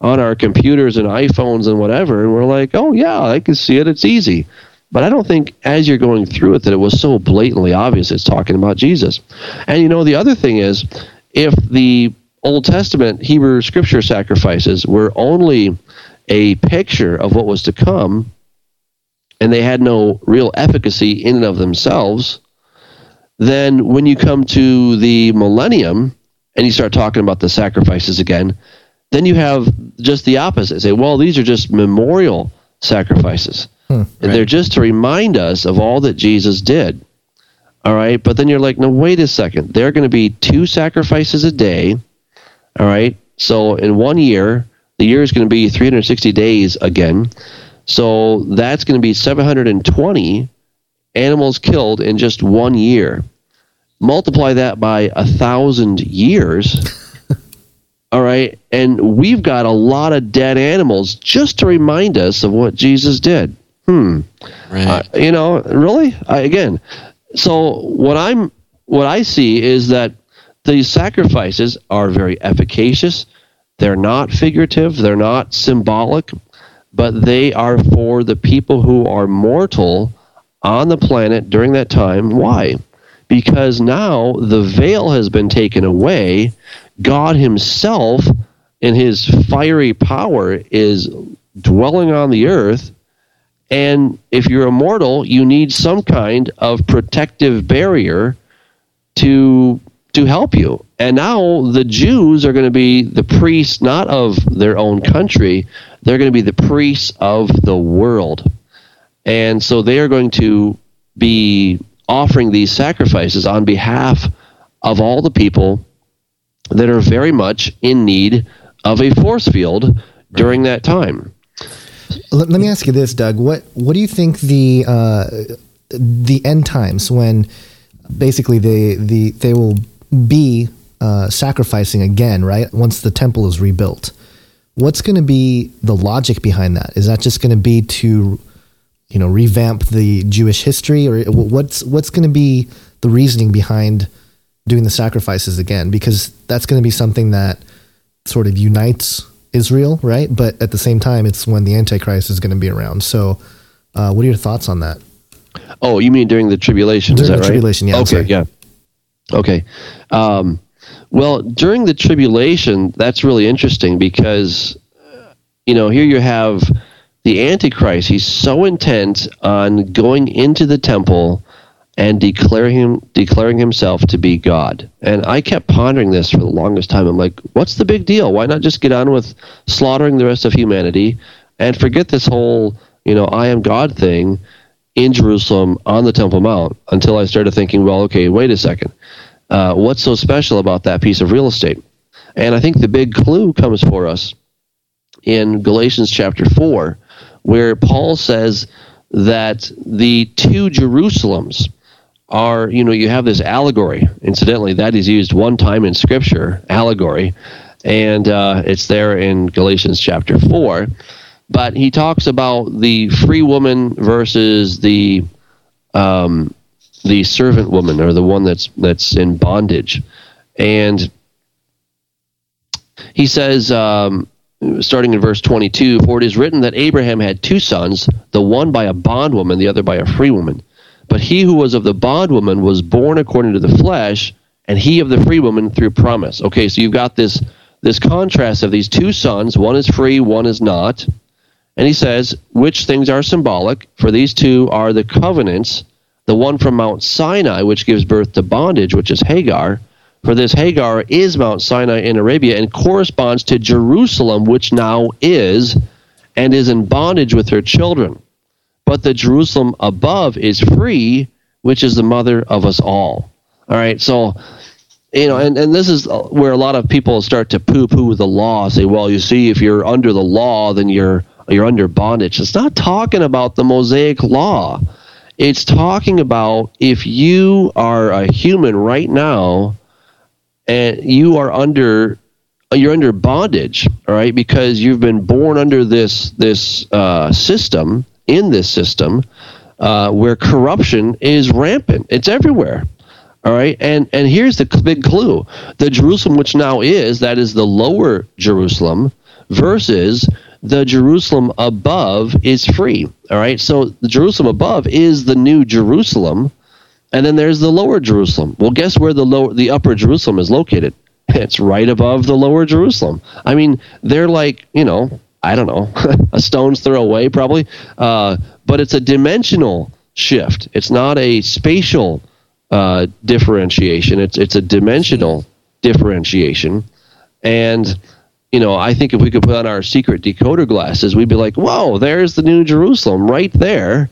on our computers and iPhones and whatever, and we're like, oh yeah, I can see it, it's easy. But I don't think as you're going through it that it was so blatantly obvious it's talking about Jesus. And you know, the other thing is, if the Old Testament Hebrew scripture sacrifices were only a picture of what was to come, and they had no real efficacy in and of themselves, then when you come to the millennium and you start talking about the sacrifices again, then you have just the opposite. Say, well, these are just memorial sacrifices. Hmm, right. And they're just to remind us of all that Jesus did. All right? But then you're like, no, wait a second. There are going to be two sacrifices a day. All right? So in one year, the year is going to be three hundred sixty days again. So that's going to be seven hundred twenty animals killed in just one year. Multiply that by a thousand years, all right? And we've got a lot of dead animals just to remind us of what Jesus did. Hmm. Right. Uh, you know, really? I, again, so what I'm what I see is that These sacrifices are very efficacious. They're not figurative. They're not symbolic. But they are for the people who are mortal on the planet during that time. Why? Because now the veil has been taken away. God himself in his fiery power is dwelling on the earth. And if you're immortal, you need some kind of protective barrier to to help you. And now the Jews are going to be the priests, not of their own country. They're going to be the priests of the world. And so they are going to be offering these sacrifices on behalf of all the people that are very much in need of a force field during that time. Let me ask you this, Doug. What what do you think the uh, the end times, when basically they the they will be uh, sacrificing again, right? Once the temple is rebuilt, what's going to be the logic behind that? Is that just going to be to, you know, revamp the Jewish history, or what's what's going to be the reasoning behind doing the sacrifices again? Because that's going to be something that sort of unites Israel, right? But at the same time, it's when the Antichrist is going to be around. So uh, what are your thoughts on that? Oh, you mean during the tribulation, during is that the right? Tribulation, yeah. Okay, yeah. Okay. Um, well, during the tribulation, that's really interesting because, you know, here you have the Antichrist. He's so intent on going into the temple and declaring him, declaring himself to be God. And I kept pondering this for the longest time. I'm like, what's the big deal? Why not just get on with slaughtering the rest of humanity and forget this whole, you know, I am God thing in Jerusalem on the Temple Mount, until I started thinking, well, okay, wait a second. Uh, what's so special about that piece of real estate? And I think the big clue comes for us in Galatians chapter four, where Paul says that the two Jerusalems are, you know, you have this allegory. Incidentally, that is used one time in Scripture, allegory, and uh, it's there in Galatians chapter four. But he talks about the free woman versus the um, the servant woman, or the one that's that's in bondage. And he says, um, starting in verse twenty-two, for it is written that Abraham had two sons, the one by a bondwoman, the other by a free woman. But he who was of the bondwoman was born according to the flesh, and he of the free woman through promise. Okay, so you've got this this contrast of these two sons. One is free, one is not. And he says, which things are symbolic, for these two are the covenants, the one from Mount Sinai, which gives birth to bondage, which is Hagar. For this Hagar is Mount Sinai in Arabia and corresponds to Jerusalem, which now is, and is in bondage with her children. But the Jerusalem above is free, which is the mother of us all. All right, so, you know, and, and this is where a lot of people start to poo-poo the law, say, well, you see, if you're under the law, then you're you're under bondage. It's not talking about the Mosaic law. It's talking about if you are a human right now, and you are under you're under bondage, all right, because you've been born under this this uh, system, in this system, uh, where corruption is rampant. It's everywhere, all right? And and here's the big clue. The Jerusalem which now is, that is the lower Jerusalem, versus the Jerusalem above is free, all right? So the Jerusalem above is the new Jerusalem, and then there's the lower Jerusalem. Well, guess where the lower, the upper Jerusalem is located? It's right above the lower Jerusalem. I mean, they're like, you know, I don't know, a stone's throw away probably, uh, but it's a dimensional shift. It's not a spatial uh, differentiation. It's it's a dimensional differentiation. And, you know, I think if we could put on our secret decoder glasses, we'd be like, whoa, there's the new Jerusalem right there.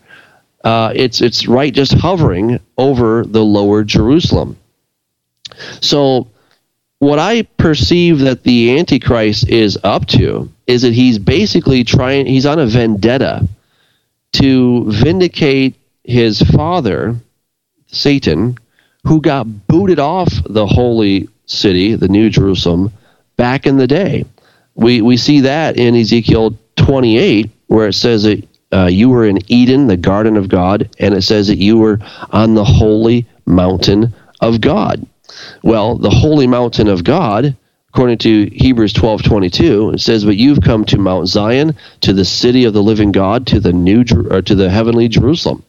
Uh, it's it's right just hovering over the lower Jerusalem. So what I perceive that the Antichrist is up to is that he's basically trying, he's on a vendetta to vindicate his father, Satan, who got booted off the holy city, the New Jerusalem, back in the day. We we see that in Ezekiel twenty-eight, where it says that uh, you were in Eden, the garden of God, and it says that you were on the holy mountain of God. Well, the holy mountain of God, according to Hebrews twelve twenty-two, it says, "But you've come to Mount Zion, to the city of the living God, to the new or to the heavenly Jerusalem."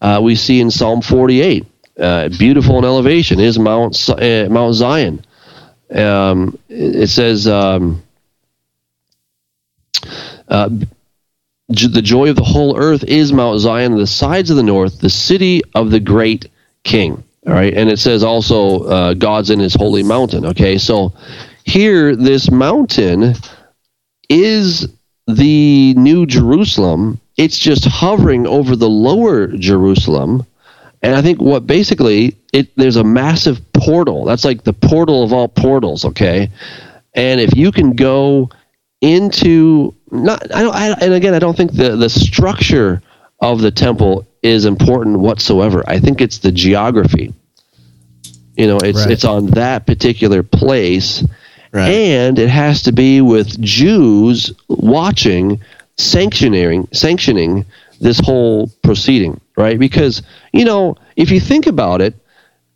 Uh, we see in Psalm forty-eight, uh, beautiful in elevation is Mount uh, Mount Zion. Um, it says, um, uh, "The joy of the whole earth is Mount Zion, the sides of the north, the city of the great King." All right, and it says also uh, God's in his holy mountain. Okay, so here this mountain is the new Jerusalem. It's just hovering over the lower Jerusalem. And I think what basically, it there's a massive portal. That's like the portal of all portals, okay? And if you can go into, not, I don't, I, and again, I don't think the, the structure of the temple is important whatsoever. I think it's the geography. You know, it's right. It's on that particular place, right. And it has to be with Jews watching, sanctioning, sanctioning this whole proceeding, right? Because, you know, if you think about it,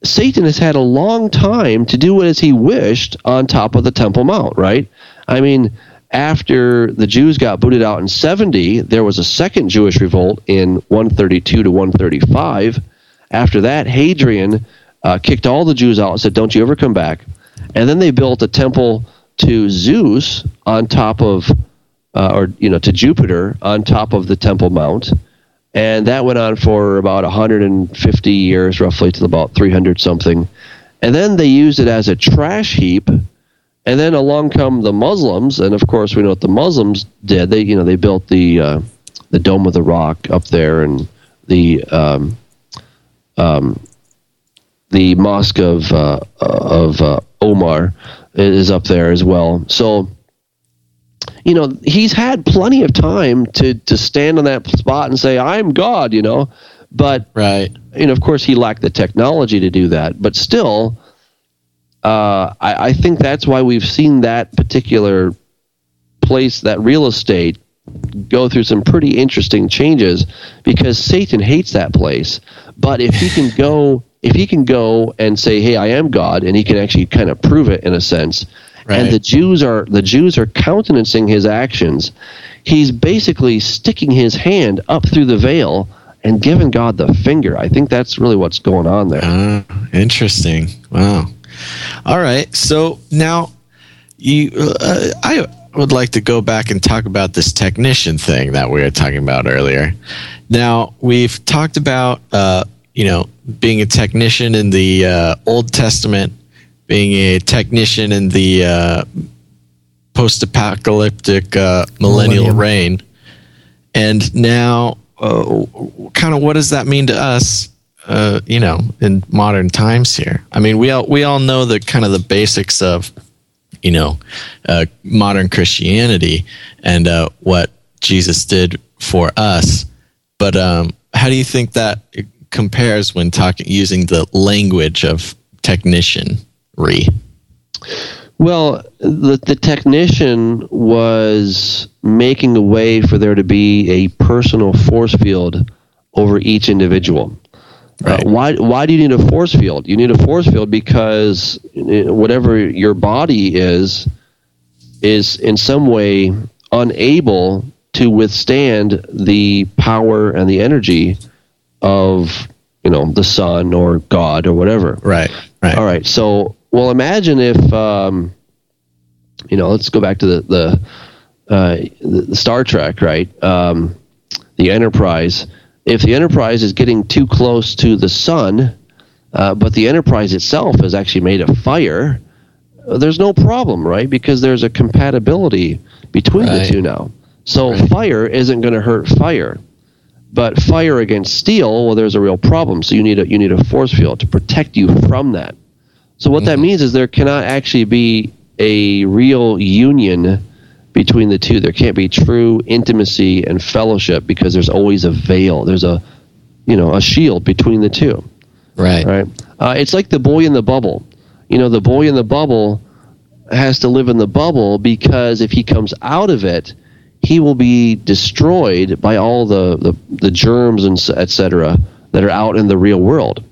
Satan has had a long time to do as he wished on top of the Temple Mount, right? I mean, after the Jews got booted out in seventy, there was a second Jewish revolt in one thirty-two to one thirty-five. After that, Hadrian uh, kicked all the Jews out and said, "Don't you ever come back." And then they built a temple to Zeus on top of, uh, or, you know, to Jupiter on top of the Temple Mount. And that went on for about one hundred fifty years, roughly, to about three hundred something. And then they used it as a trash heap. And then along come the Muslims, and of course we know what the Muslims did. They, you know, they built the uh, the Dome of the Rock up there, and the um, um, the Mosque of uh, of uh, Omar is up there as well. So, you know, he's had plenty of time to, to stand on that spot and say, "I'm God," you know. But right, you know, of course he lacked the technology to do that. But still. Uh, I, I think that's why we've seen that particular place, that real estate, go through some pretty interesting changes, because Satan hates that place. But if he can go, if he can go and say, "Hey, I am God," and he can actually kind of prove it in a sense, right. And the Jews are the Jews are countenancing his actions, he's basically sticking his hand up through the veil and giving God the finger. I think that's really what's going on there. Uh, interesting. Wow. All right, so now you, uh, I would like to go back and talk about this technician thing that we were talking about earlier. Now, we've talked about, uh, you know, being a technician in the uh, Old Testament, being a technician in the uh, post-apocalyptic uh, millennial Millennium. reign. And now, uh, kind of what does that mean to us? Uh, you know, in modern times here. I mean, we all we all know the kind of the basics of, you know, uh, modern Christianity and uh, what Jesus did for us. But um, how do you think that compares when talking using the language of technicianry? Well, the the technician was making a way for there to be a personal force field over each individual. Right. Uh, why why do you need a force field? You need a force field because whatever your body is, is in some way unable to withstand the power and the energy of, you know, the sun or God or whatever. Right, right. All right, so, well, imagine if, um, you know, let's go back to the, the, uh, the Star Trek, right? Um, the Enterprise. If the Enterprise is getting too close to the sun, uh, but the Enterprise itself is actually made of fire, there's no problem, right? Because there's a compatibility between right. the two now. So right. fire isn't going to hurt fire, but fire against steel, well, there's a real problem. So you need a you need a force field to protect you from that. So what mm-hmm. that means is there cannot actually be a real union between the two. There can't be true intimacy and fellowship because there's always a veil. There's a, you know, a shield between the two. Right. Right. Uh, it's like the boy in the bubble. You know, the boy in the bubble has to live in the bubble because if he comes out of it, he will be destroyed by all the the, the germs and et cetera that are out in the real world.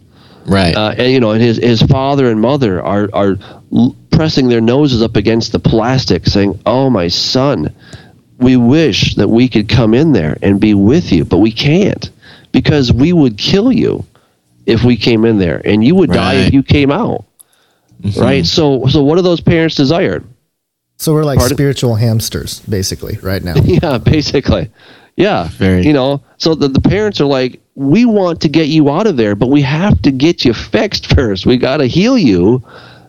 Right. Uh, and, you know, and his, his father and mother are, are pressing their noses up against the plastic saying, oh, my son, we wish that we could come in there and be with you, but we can't because we would kill you if we came in there, and you would right. die if you came out. Mm-hmm. Right? So so what do those parents desire? So we're like Pardon? spiritual hamsters, basically, right now. Yeah, basically. Yeah. Very. You know, so the, the parents are like, we want to get you out of there, but we have to get you fixed first. We got to heal you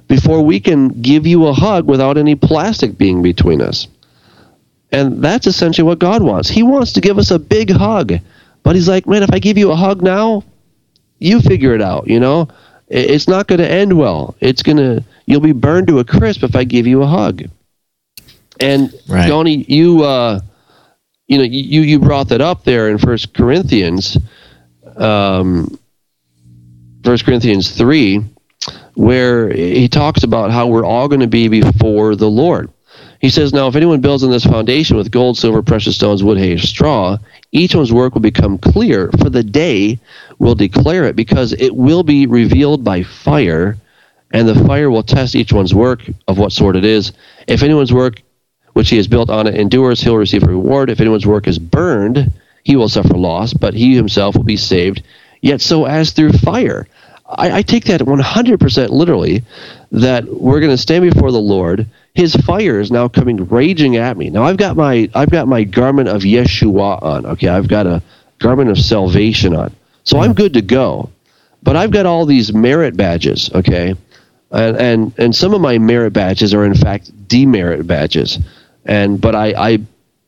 before we can give you a hug without any plastic being between us. And that's essentially what God wants. He wants to give us a big hug, but he's like, man, if I give you a hug now, you figure it out, you know? It's not going to end well. It's going to, you'll be burned to a crisp if I give you a hug. And right. Donnie, you, uh, you know, you, you brought that up there in First Corinthians, um, First Corinthians three, where he talks about how we're all going to be before the Lord. He says, now, if anyone builds on this foundation with gold, silver, precious stones, wood, hay, straw, each one's work will become clear, for the day will declare it, because it will be revealed by fire, and the fire will test each one's work of what sort it is. If anyone's work which he has built on it endures, he'll receive a reward. If anyone's work is burned, he will suffer loss, but he himself will be saved, yet so as through fire. I, I take that one hundred percent literally, that we're going to stand before the Lord. His fire is now coming raging at me. Now I've got my I've got my garment of Yeshua on. Okay, I've got a garment of salvation on. So I'm good to go. But I've got all these merit badges, okay? And and, and some of my merit badges are in fact demerit badges. And but I, I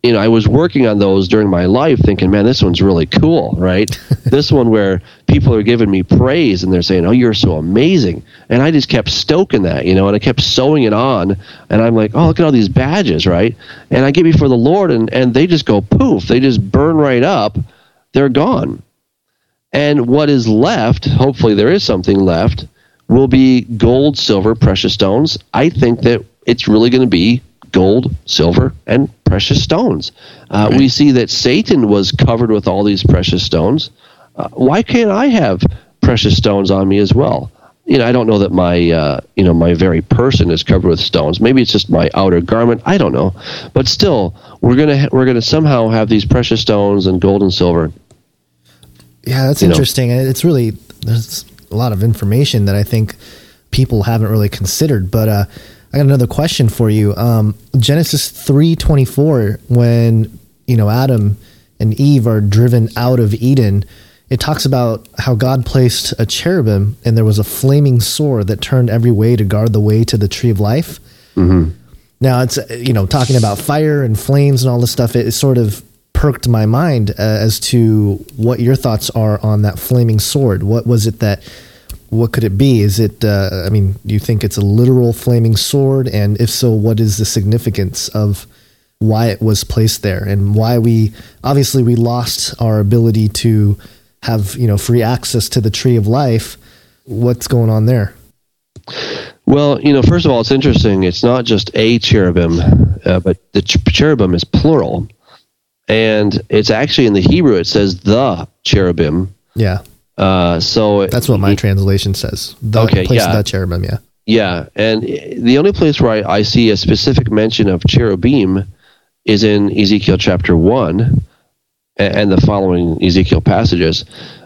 you know, I was working on those during my life thinking, man, this one's really cool, right? This one where people are giving me praise and they're saying, oh, you're so amazing. And I just kept stoking that, you know, and I kept sewing it on. And I'm like, oh, look at all these badges, right? And I get before the Lord and, and they just go poof. They just burn right up. They're gone. And what is left, hopefully there is something left, will be gold, silver, precious stones. I think that it's really going to be gold, silver, and precious stones. Uh, right. We see that Satan was covered with all these precious stones. Uh, why can't I have precious stones on me as well? You know, I don't know that my, uh, you know, my very person is covered with stones. Maybe it's just my outer garment. I don't know. But still, we're gonna ha- we're gonna somehow have these precious stones and gold and silver. Yeah, that's you interesting. Know. It's really there's a lot of information that I think people haven't really considered, but. Uh, I got another question for you. Um, Genesis three twenty-four, when, you know, Adam and Eve are driven out of Eden, it talks about how God placed a cherubim and there was a flaming sword that turned every way to guard the way to the tree of life. Mm-hmm. Now it's, you know, talking about fire and flames and all this stuff. It, it sort of perked my mind uh, as to what your thoughts are on that flaming sword. What was it that... What could it be? Is it, uh, I mean, do you think it's a literal flaming sword? And if so, what is the significance of why it was placed there and why we, obviously we lost our ability to have, you know, free access to the tree of life. What's going on there? Well, you know, first of all, it's interesting. It's not just a cherubim, uh, but the ch- cherubim is plural. And it's actually in the Hebrew, it says the cherubim. Yeah. Uh, so that's what my he, translation says. The okay, place yeah. of that cherubim, yeah. Yeah, and the only place where I, I see a specific mention of cherubim is in Ezekiel chapter one and the following Ezekiel passages.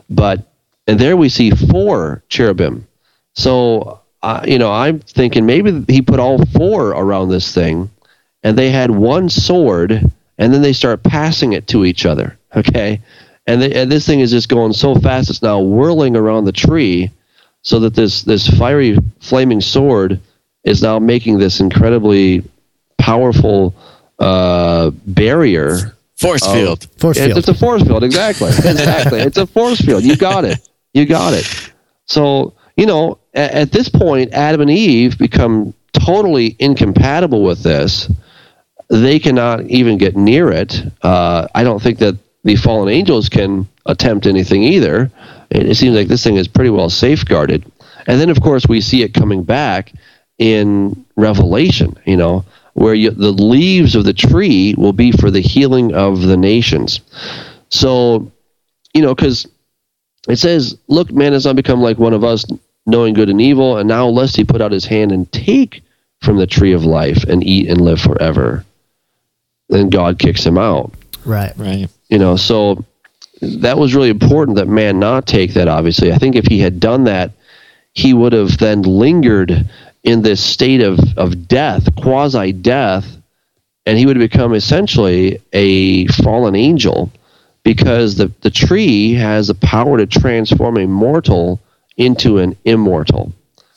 But and there we see four cherubim. So uh, you know, I'm thinking maybe he put all four around this thing, and they had one sword, and then they start passing it to each other. Okay. And, they, and this thing is just going so fast, it's now whirling around the tree so that this, this fiery, flaming sword is now making this incredibly powerful uh, barrier. Force of, field. Force it, field. It's a force field, exactly. Exactly. It's a force field. You got it. You got it. So, you know, at, at this point, Adam and Eve become totally incompatible with this. They cannot even get near it. Uh, I don't think that the fallen angels can attempt anything either. It seems like this thing is pretty well safeguarded. And then, of course, we see it coming back in Revelation, you know, where you, the leaves of the tree will be for the healing of the nations. So, you know, because It says, look, man has not become like one of us, knowing good and evil, and now lest he put out his hand and take from the tree of life and eat and live forever. Then God kicks him out. Right, right. You know, so that was really important that man not take that, obviously. I think if he had done that, he would have then lingered in this state of, of death, quasi-death, and he would have become essentially a fallen angel, because the, the tree has the power to transform a mortal into an immortal.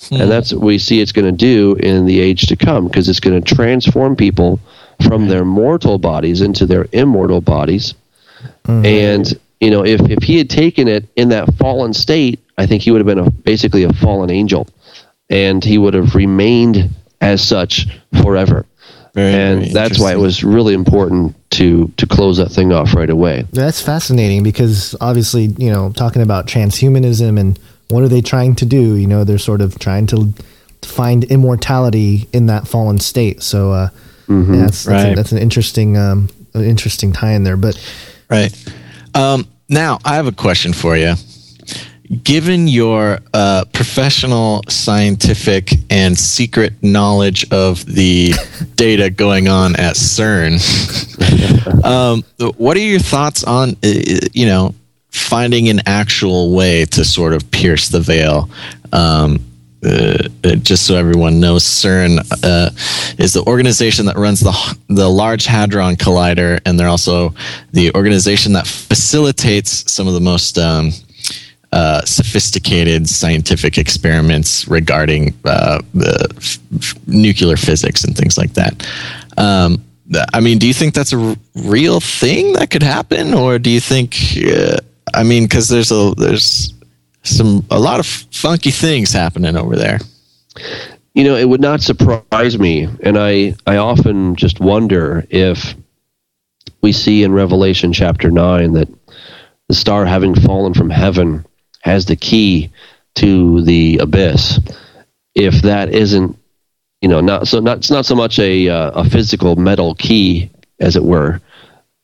Hmm. And that's what we see it's going to do in the age to come, because it's going to transform people from their mortal bodies into their immortal bodies. Mm-hmm. And, you know, if, if he had taken it in that fallen state, I think he would have been a, basically a fallen angel, and he would have remained as such forever. Very, and very that's why it was really important to, to close that thing off right away. That's fascinating, because obviously, you know, talking about transhumanism and what are they trying to do? You know, they're sort of trying to find immortality in that fallen state. So uh, mm-hmm. yeah, that's, that's, right. a, that's an interesting, um, an interesting tie in there. But right. Um, now I have a question for you. Given your uh, professional, scientific, and secret knowledge of the data going on at CERN, um, what are your thoughts on, you know, finding an actual way to sort of pierce the veil? Um, uh, just so everyone knows, CERN uh, is the organization that runs the the Large Hadron Collider, and they're also the organization that facilitates some of the most um, Uh, sophisticated scientific experiments regarding uh, the f- f- nuclear physics and things like that. Um, th- I mean, do you think that's a r- real thing that could happen, or do you think? Uh, I mean, because there's a there's some a lot of funky things happening over there. You know, it would not surprise me, and I I often just wonder if we see in Revelation chapter nine that the star, having fallen from heaven, has the key to the abyss. If that isn't, you know, not so not it's not so much a uh, a physical metal key, as it were,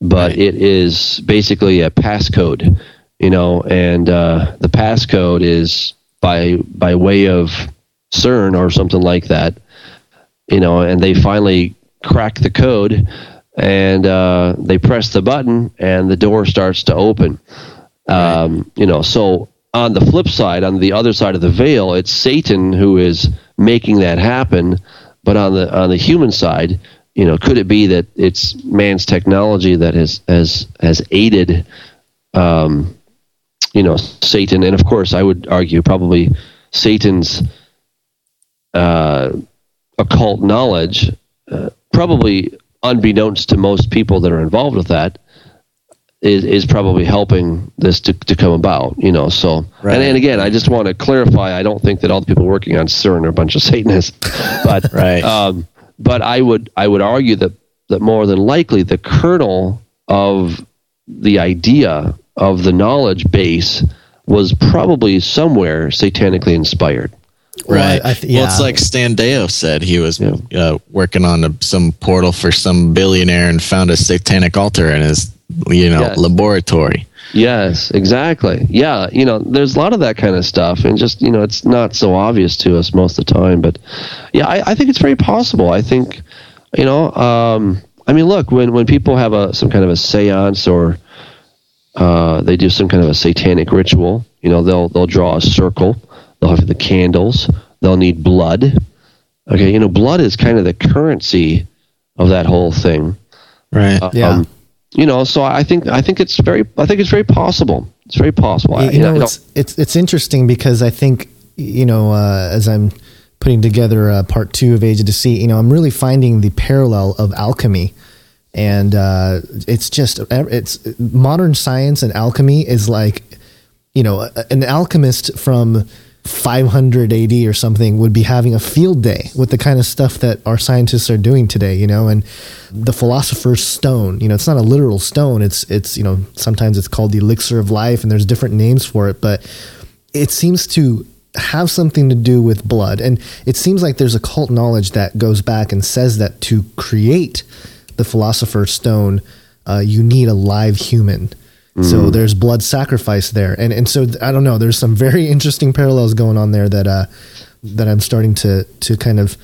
but right. It is basically a passcode, you know, and uh, the passcode is by by way of CERN or something like that, you know, and they finally crack the code, and uh, they press the button, and the door starts to open. Um, right. You know, so on the flip side, on the other side of the veil, it's Satan who is making that happen. But on the on the human side, you know, could it be that it's man's technology that has has has aided, um, you know, Satan? And of course, I would argue probably Satan's uh, occult knowledge, uh, probably unbeknownst to most people that are involved with that, is, is probably helping this to, to come about, you know. So, right. and, and again, I just want to clarify: I don't think that all the people working on CERN are a bunch of Satanists, but right. um, but I would I would argue that that more than likely the kernel of the idea of the knowledge base was probably somewhere satanically inspired. Right. Well, I th- yeah. well, it's like Standeo said. He was yeah. uh, working on a, some portal for some billionaire and found a satanic altar in his, you know, yes. laboratory. Yes, exactly. Yeah, you know, there's a lot of that kind of stuff, and just, you know, it's not so obvious to us most of the time. But yeah, I, I think it's very possible. I think, you know, um, I mean, look, when, when people have a some kind of a seance, or uh, they do some kind of a satanic ritual, you know, they'll they'll draw a circle. They'll have the candles. They'll need blood. Okay, you know, blood is kind of the currency of that whole thing, right? Uh, yeah, um, you know. So I think I think it's very I think it's very possible. It's very possible. You, I, you know, know, it's it's it's interesting, because I think, you know, uh, as I'm putting together uh, part two of Age of Deceit, you know, I'm really finding the parallel of alchemy, and uh, it's just it's modern science, and alchemy is like, you know, an alchemist from five hundred A D or something would be having a field day with the kind of stuff that our scientists are doing today, you know. And the philosopher's stone, you know, it's not a literal stone. It's, it's, you know, sometimes it's called the elixir of life, and there's different names for it, but it seems to have something to do with blood. And it seems like there's occult knowledge that goes back and says that to create the philosopher's stone, uh, you need a live human. Mm. So there's blood sacrifice there. And and so, I don't know, there's some very interesting parallels going on there that uh, that I'm starting to to kind of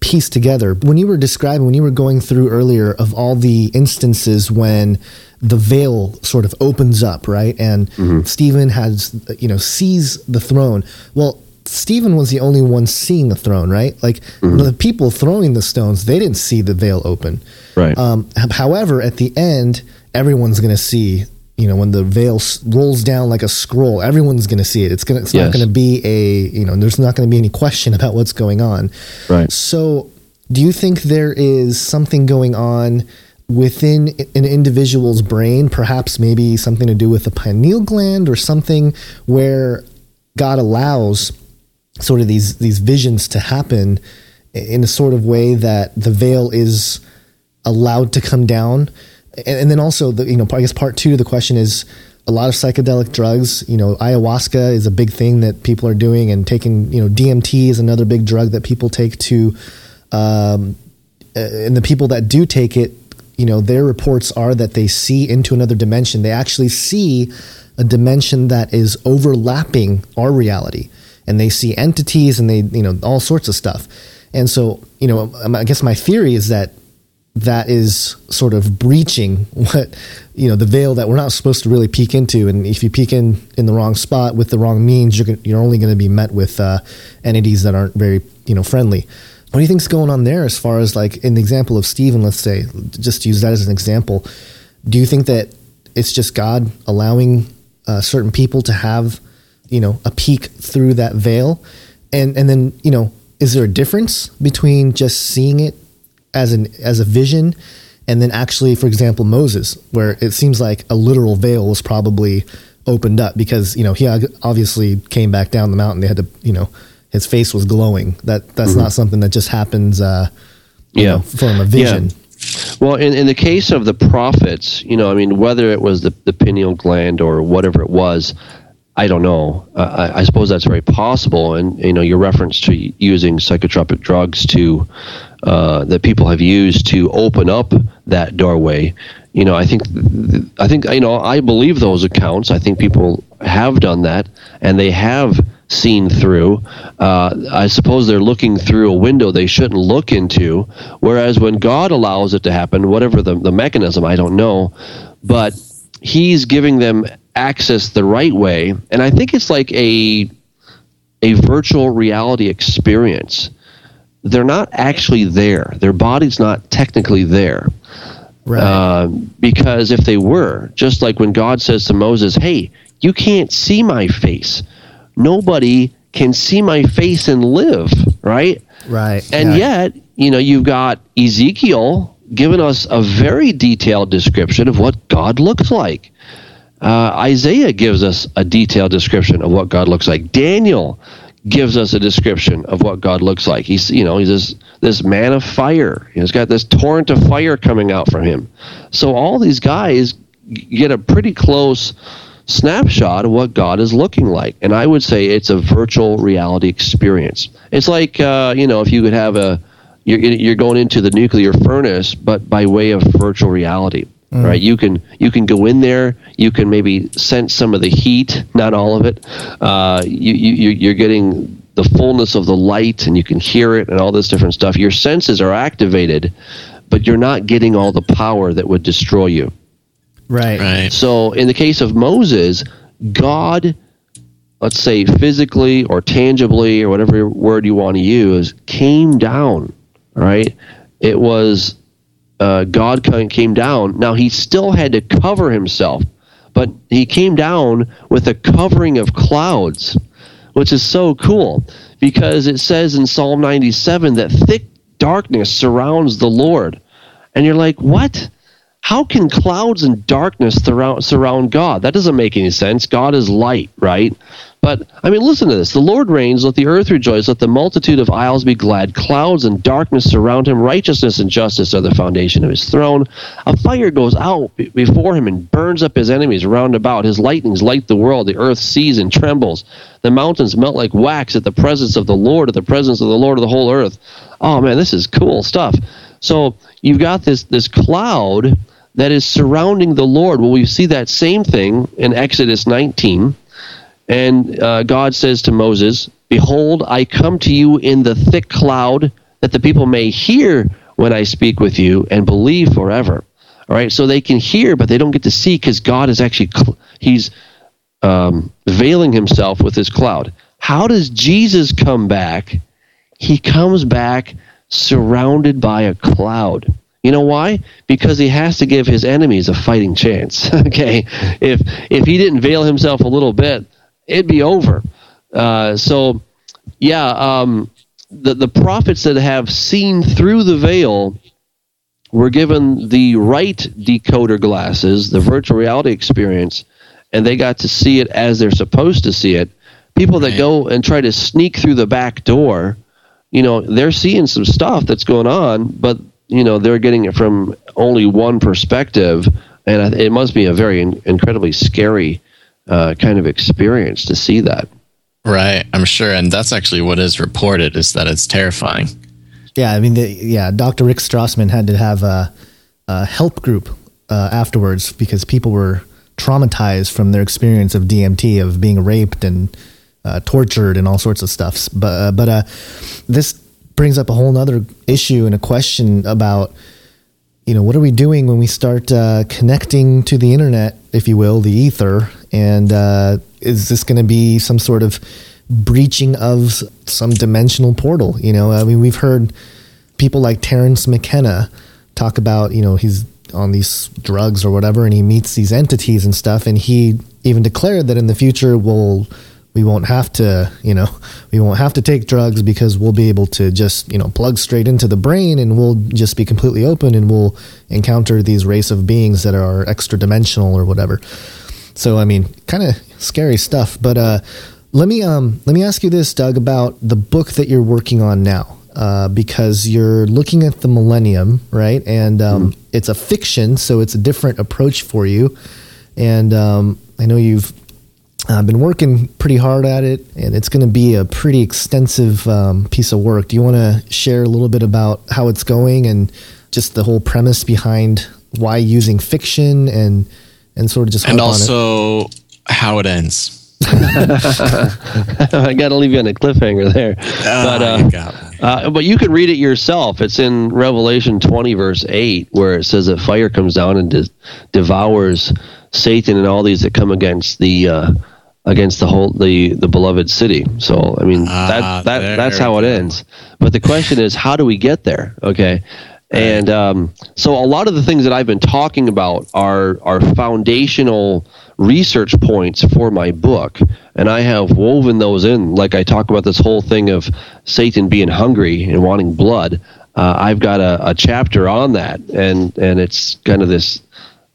piece together. When you were describing, when you were going through earlier of all the instances when the veil sort of opens up, right? And mm-hmm. Stephen has, you know, sees the throne. Well, Stephen was the only one seeing the throne, right? Like mm-hmm. the people throwing the stones, they didn't see the veil open. Right. Um, however, at the end, everyone's going to see, you know, when the veil s- rolls down like a scroll, everyone's going to see it. It's going to, it's yes. not going to be a, you know, there's not going to be any question about what's going on. Right. So do you think there is something going on within an individual's brain, perhaps maybe something to do with the pineal gland or something, where God allows sort of these these visions to happen in a sort of way that the veil is allowed to come down? And, and then also, the, you know, I guess part two of the question is a lot of psychedelic drugs, you know, ayahuasca is a big thing that people are doing, and taking, you know, D M T is another big drug that people take to, um, and the people that do take it, you know, their reports are that they see into another dimension. They actually see a dimension that is overlapping our reality. And they see entities, and they, you know, all sorts of stuff. And so, you know, I guess my theory is that that is sort of breaching what, you know, the veil that we're not supposed to really peek into. And if you peek in in the wrong spot with the wrong means, you're you're only going to be met with uh, entities that aren't very, you know, friendly. What do you think's going on there? As far as like in the example of Stephen, let's say, just use that as an example. Do you think that it's just God allowing uh, certain people to have, you know, a peek through that veil? And, and then, you know, is there a difference between just seeing it as an, as a vision, and then actually, for example, Moses, where it seems like a literal veil was probably opened up because, you know, he obviously came back down the mountain. They had to, you know, his face was glowing. That that's mm-hmm. not something that just happens, uh, you yeah. know, from a vision. Yeah. Well, in, in the case of the prophets, you know, I mean, whether it was the, the pineal gland or whatever it was, I don't know. Uh, I, I suppose that's very possible. And, you know, your reference to using psychotropic drugs to uh, that people have used to open up that doorway. You know, I think, I think, you know, I believe those accounts. I think people have done that, and they have seen through. Uh, I suppose they're looking through a window they shouldn't look into. Whereas when God allows it to happen, whatever the, the mechanism, I don't know, but he's giving them access the right way. And I think it's like a a virtual reality experience. They're not actually there. Their body's not technically there. Right. Uh, because if they were, just like when God says to Moses, hey, you can't see my face. Nobody can see my face and live, right? Right. And yeah. yet, you know, you've got Ezekiel giving us a very detailed description of what God looks like. Uh, Isaiah gives us a detailed description of what God looks like. Daniel gives us a description of what God looks like. He's, you know, he's this, this man of fire. He's got this torrent of fire coming out from him. So all these guys get a pretty close snapshot of what God is looking like. And I would say it's a virtual reality experience. It's like, uh, you know, if you could have a, you're, you're going into the nuclear furnace, but by way of virtual reality. Mm. Right, you can you can go in there. You can maybe sense some of the heat, not all of it. Uh, you you you're getting the fullness of the light, and you can hear it, and all this different stuff. Your senses are activated, but you're not getting all the power that would destroy you. Right. Right. So, in the case of Moses, God, let's say physically or tangibly or whatever word you want to use, came down. Right. It was. Uh, God came down. Now, he still had to cover himself, but he came down with a covering of clouds, which is so cool because it says in Psalm ninety-seven that thick darkness surrounds the Lord. And you're like, what? How can clouds and darkness thura- surround God? That doesn't make any sense. God is light, right? But, I mean, listen to this. The Lord reigns. Let the earth rejoice. Let the multitude of isles be glad. Clouds and darkness surround him. Righteousness and justice are the foundation of his throne. A fire goes out b- before him and burns up his enemies round about. His lightnings light the world. The earth sees and trembles. The mountains melt like wax at the presence of the Lord, at the presence of the Lord of the whole earth. Oh, man, this is cool stuff. So you've got this this cloud that is surrounding the Lord. Well, we see that same thing in Exodus nineteen. And uh, God says to Moses, "Behold, I come to you in the thick cloud, that the people may hear when I speak with you and believe forever." All right, so they can hear, but they don't get to see, because God is actually, he's um, veiling himself with his cloud. How does Jesus come back? He comes back surrounded by a cloud. You know why? Because he has to give his enemies a fighting chance. Okay, if if he didn't veil himself a little bit, it'd be over. Uh, so, yeah, um, the the prophets that have seen through the veil were given the right decoder glasses, the virtual reality experience, and they got to see it as they're supposed to see it. People that go and try to sneak through the back door, you know, they're seeing some stuff that's going on, but, you know, they're getting it from only one perspective, and it must be a very in- incredibly scary uh, kind of experience to see that. Right, I'm sure, and that's actually what is reported, is that it's terrifying. Yeah, I mean, the, yeah, Doctor Rick Strassman had to have a, a help group uh, afterwards, because people were traumatized from their experience of D M T, of being raped and uh, tortured and all sorts of stuff. But uh, but uh, this brings up a whole other issue and a question about, you know, what are we doing when we start uh, connecting to the internet, if you will, the ether, and uh, is this going to be some sort of breaching of some dimensional portal? You know, I mean, we've heard people like Terrence McKenna talk about, you know, he's on these drugs or whatever, and he meets these entities and stuff, and he even declared that in the future we'll we won't have to, you know, we won't have to take drugs, because we'll be able to just, you know, plug straight into the brain, and we'll just be completely open, and we'll encounter these race of beings that are extra dimensional or whatever. So I mean, kind of scary stuff. But uh Let me um let me ask you this, Doug, about the book that you're working on now, uh, because you're looking at the millennium, right? And um, mm. it's a fiction, so it's a different approach for you. And um, I know you've uh, been working pretty hard at it, and it's going to be a pretty extensive um, piece of work. Do you want to share a little bit about how it's going, and just the whole premise behind why using fiction, and and sort of just and also it? How it ends. I gotta leave you on a cliffhanger there, but uh, uh, but you can read it yourself. It's in Revelation twenty verse eight, where it says that fire comes down and de- devours Satan and all these that come against the uh, against the whole the, the beloved city. So I mean, that, that that's how it ends. But the question is, how do we get there? Okay, and um, so a lot of the things that I've been talking about are are foundational research points for my book, and I have woven those in. Like I talk about this whole thing of Satan being hungry and wanting blood. Uh, I've got a, a chapter on that, and and it's kind of this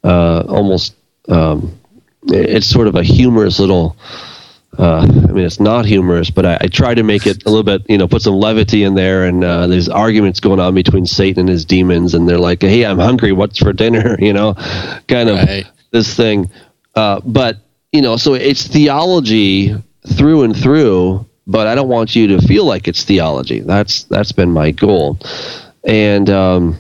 uh, almost um, it's sort of a humorous little. Uh, I mean, it's not humorous, but I, I try to make it a little bit, you know, put some levity in there. And uh, there's arguments going on between Satan and his demons, and they're like, "Hey, I'm hungry. What's for dinner?" You know, kind of right. This thing. Uh, but, you know, so it's theology through and through, but I don't want you to feel like it's theology. That's that's been my goal. And um,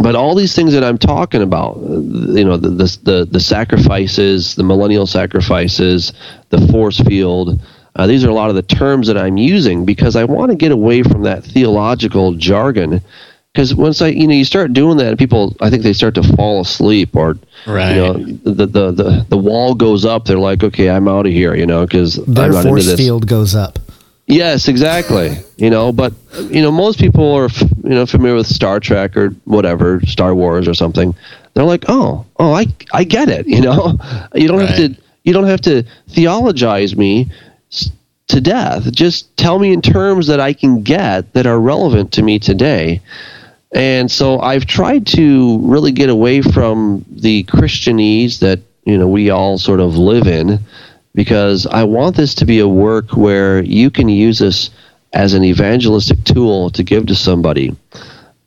but all these things that I'm talking about, you know, the, the, the, the sacrifices, the millennial sacrifices, the force field, uh, these are a lot of the terms that I'm using, because I want to get away from that theological jargon. Because once I, you know, you start doing that, people, I think they start to fall asleep, or right. You know, the, the the the wall goes up. They're like, okay, I'm out of here, you know, because their force field goes up. Yes, exactly. You know, but you know, most people are, you know, familiar with Star Trek or whatever, Star Wars or something. They're like, oh, oh, I I get it. You know, you don't right. have to you don't have to theologize me to death. Just tell me in terms that I can get that are relevant to me today. And so I've tried to really get away from the Christianese that, you know, we all sort of live in, because I want this to be a work where you can use this as an evangelistic tool to give to somebody.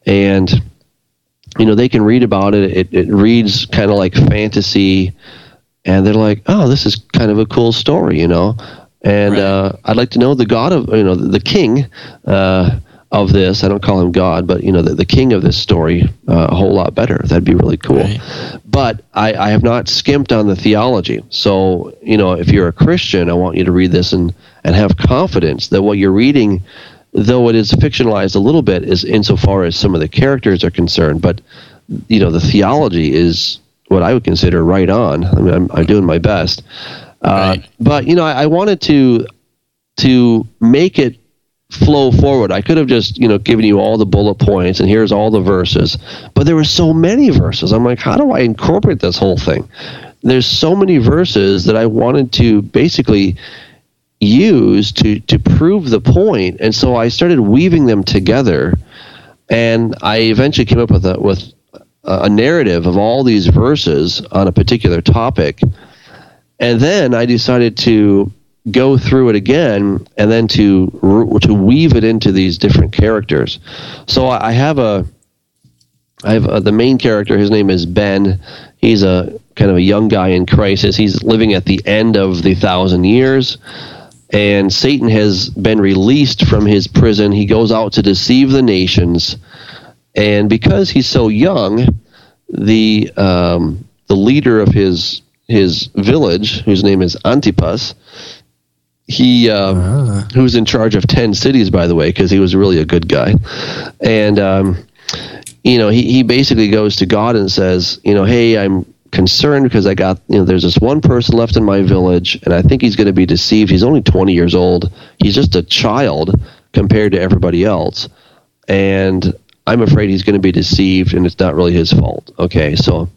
And, you know, they can read about it. It, it reads kind of like fantasy, and they're like, oh, this is kind of a cool story, you know. And right. uh, I'd like to know the God of, you know, the king, uh of this. I don't call him God, but, you know, the, the king of this story uh, a whole lot better. That'd be really cool. Right. But I, I have not skimped on the theology. So, you know, if you're a Christian, I want you to read this and, and have confidence that what you're reading, though it is fictionalized a little bit, is insofar as some of the characters are concerned. But, you know, the theology is what I would consider right on. I mean, I'm, I'm doing my best. Uh, right. But, you know, I, I wanted to to make it flow forward. I could have just, you know, given you all the bullet points and here's all the verses. But there were so many verses. I'm like, how do I incorporate this whole thing? There's so many verses that I wanted to basically use to, to prove the point. And so I started weaving them together, and I eventually came up with a, with a narrative of all these verses on a particular topic. And then I decided to go through it again and then to to weave it into these different characters. So I have a I have a, the main character, his name is Ben. He's a kind of a young guy in crisis. He's living at the end of the thousand years. And Satan has been released from his prison. He goes out to deceive the nations. And because he's so young, the um, the leader of his his village, whose name is Antipas, he uh, ah. who's in charge of ten cities, by the way, because he was really a good guy. And um, you know, he he basically goes to God and says, you know, hey, I'm concerned because I got, you know, there's this one person left in my village, and I think he's going to be deceived. He's only twenty years old. He's just a child compared to everybody else, and I'm afraid he's going to be deceived, and it's not really his fault. Okay, so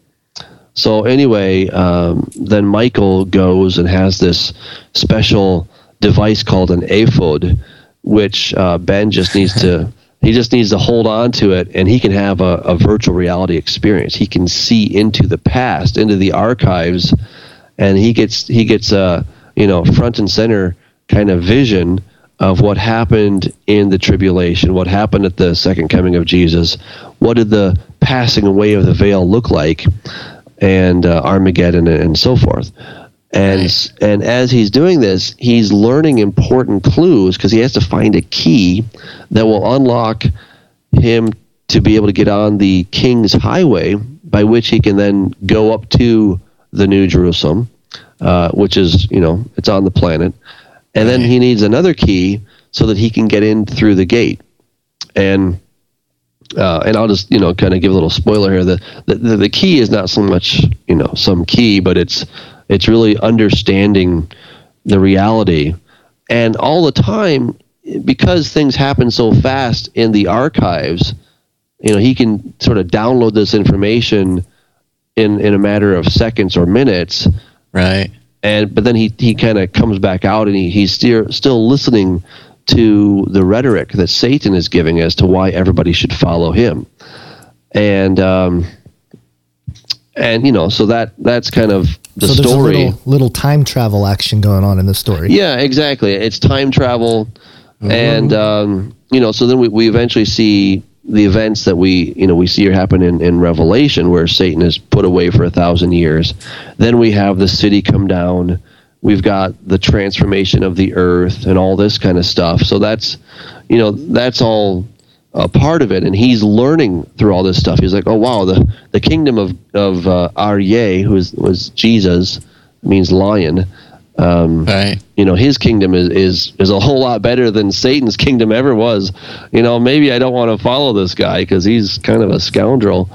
so anyway, um, then Michael goes and has this special device called an Ephod, which uh, Ben just needs to. He just needs to hold on to it, and he can have a, a virtual reality experience. He can see into the past, into the archives, and he gets he gets a, you know, front and center kind of vision of what happened in the tribulation, what happened at the second coming of Jesus, what did the passing away of the veil look like, and uh, Armageddon and so forth. And nice. And as he's doing this, he's learning important clues because he has to find a key that will unlock him to be able to get on the King's Highway, by which he can then go up to the New Jerusalem, uh, which is, you know, it's on the planet. And then he needs another key so that he can get in through the gate. And uh, and I'll just, you know, kind of give a little spoiler here. The, the the key is not so much, you know, some key, but it's It's really understanding the reality. And all the time, because things happen so fast in the archives, you know, he can sort of download this information in, in a matter of seconds or minutes. Right. And but then he, he kind of comes back out, and he, he's still, still listening to the rhetoric that Satan is giving as to why everybody should follow him. And, um, and you know, so that that's kind of the so story. There's a little, little time travel action going on in the story. Yeah, exactly. It's time travel, mm-hmm. and um, you know, so then we, we eventually see the events that we you know we see happen in, in Revelation, where Satan is put away for a thousand years. Then we have the city come down. We've got the transformation of the earth and all this kind of stuff. So that's you know that's all a part of it, and he's learning through all this stuff. He's like, oh wow, the, the kingdom of of uh, Aryeh, who is, was Jesus, means lion. Um, right. You know, his kingdom is, is is a whole lot better than Satan's kingdom ever was. You know, maybe I don't want to follow this guy because he's kind of a scoundrel.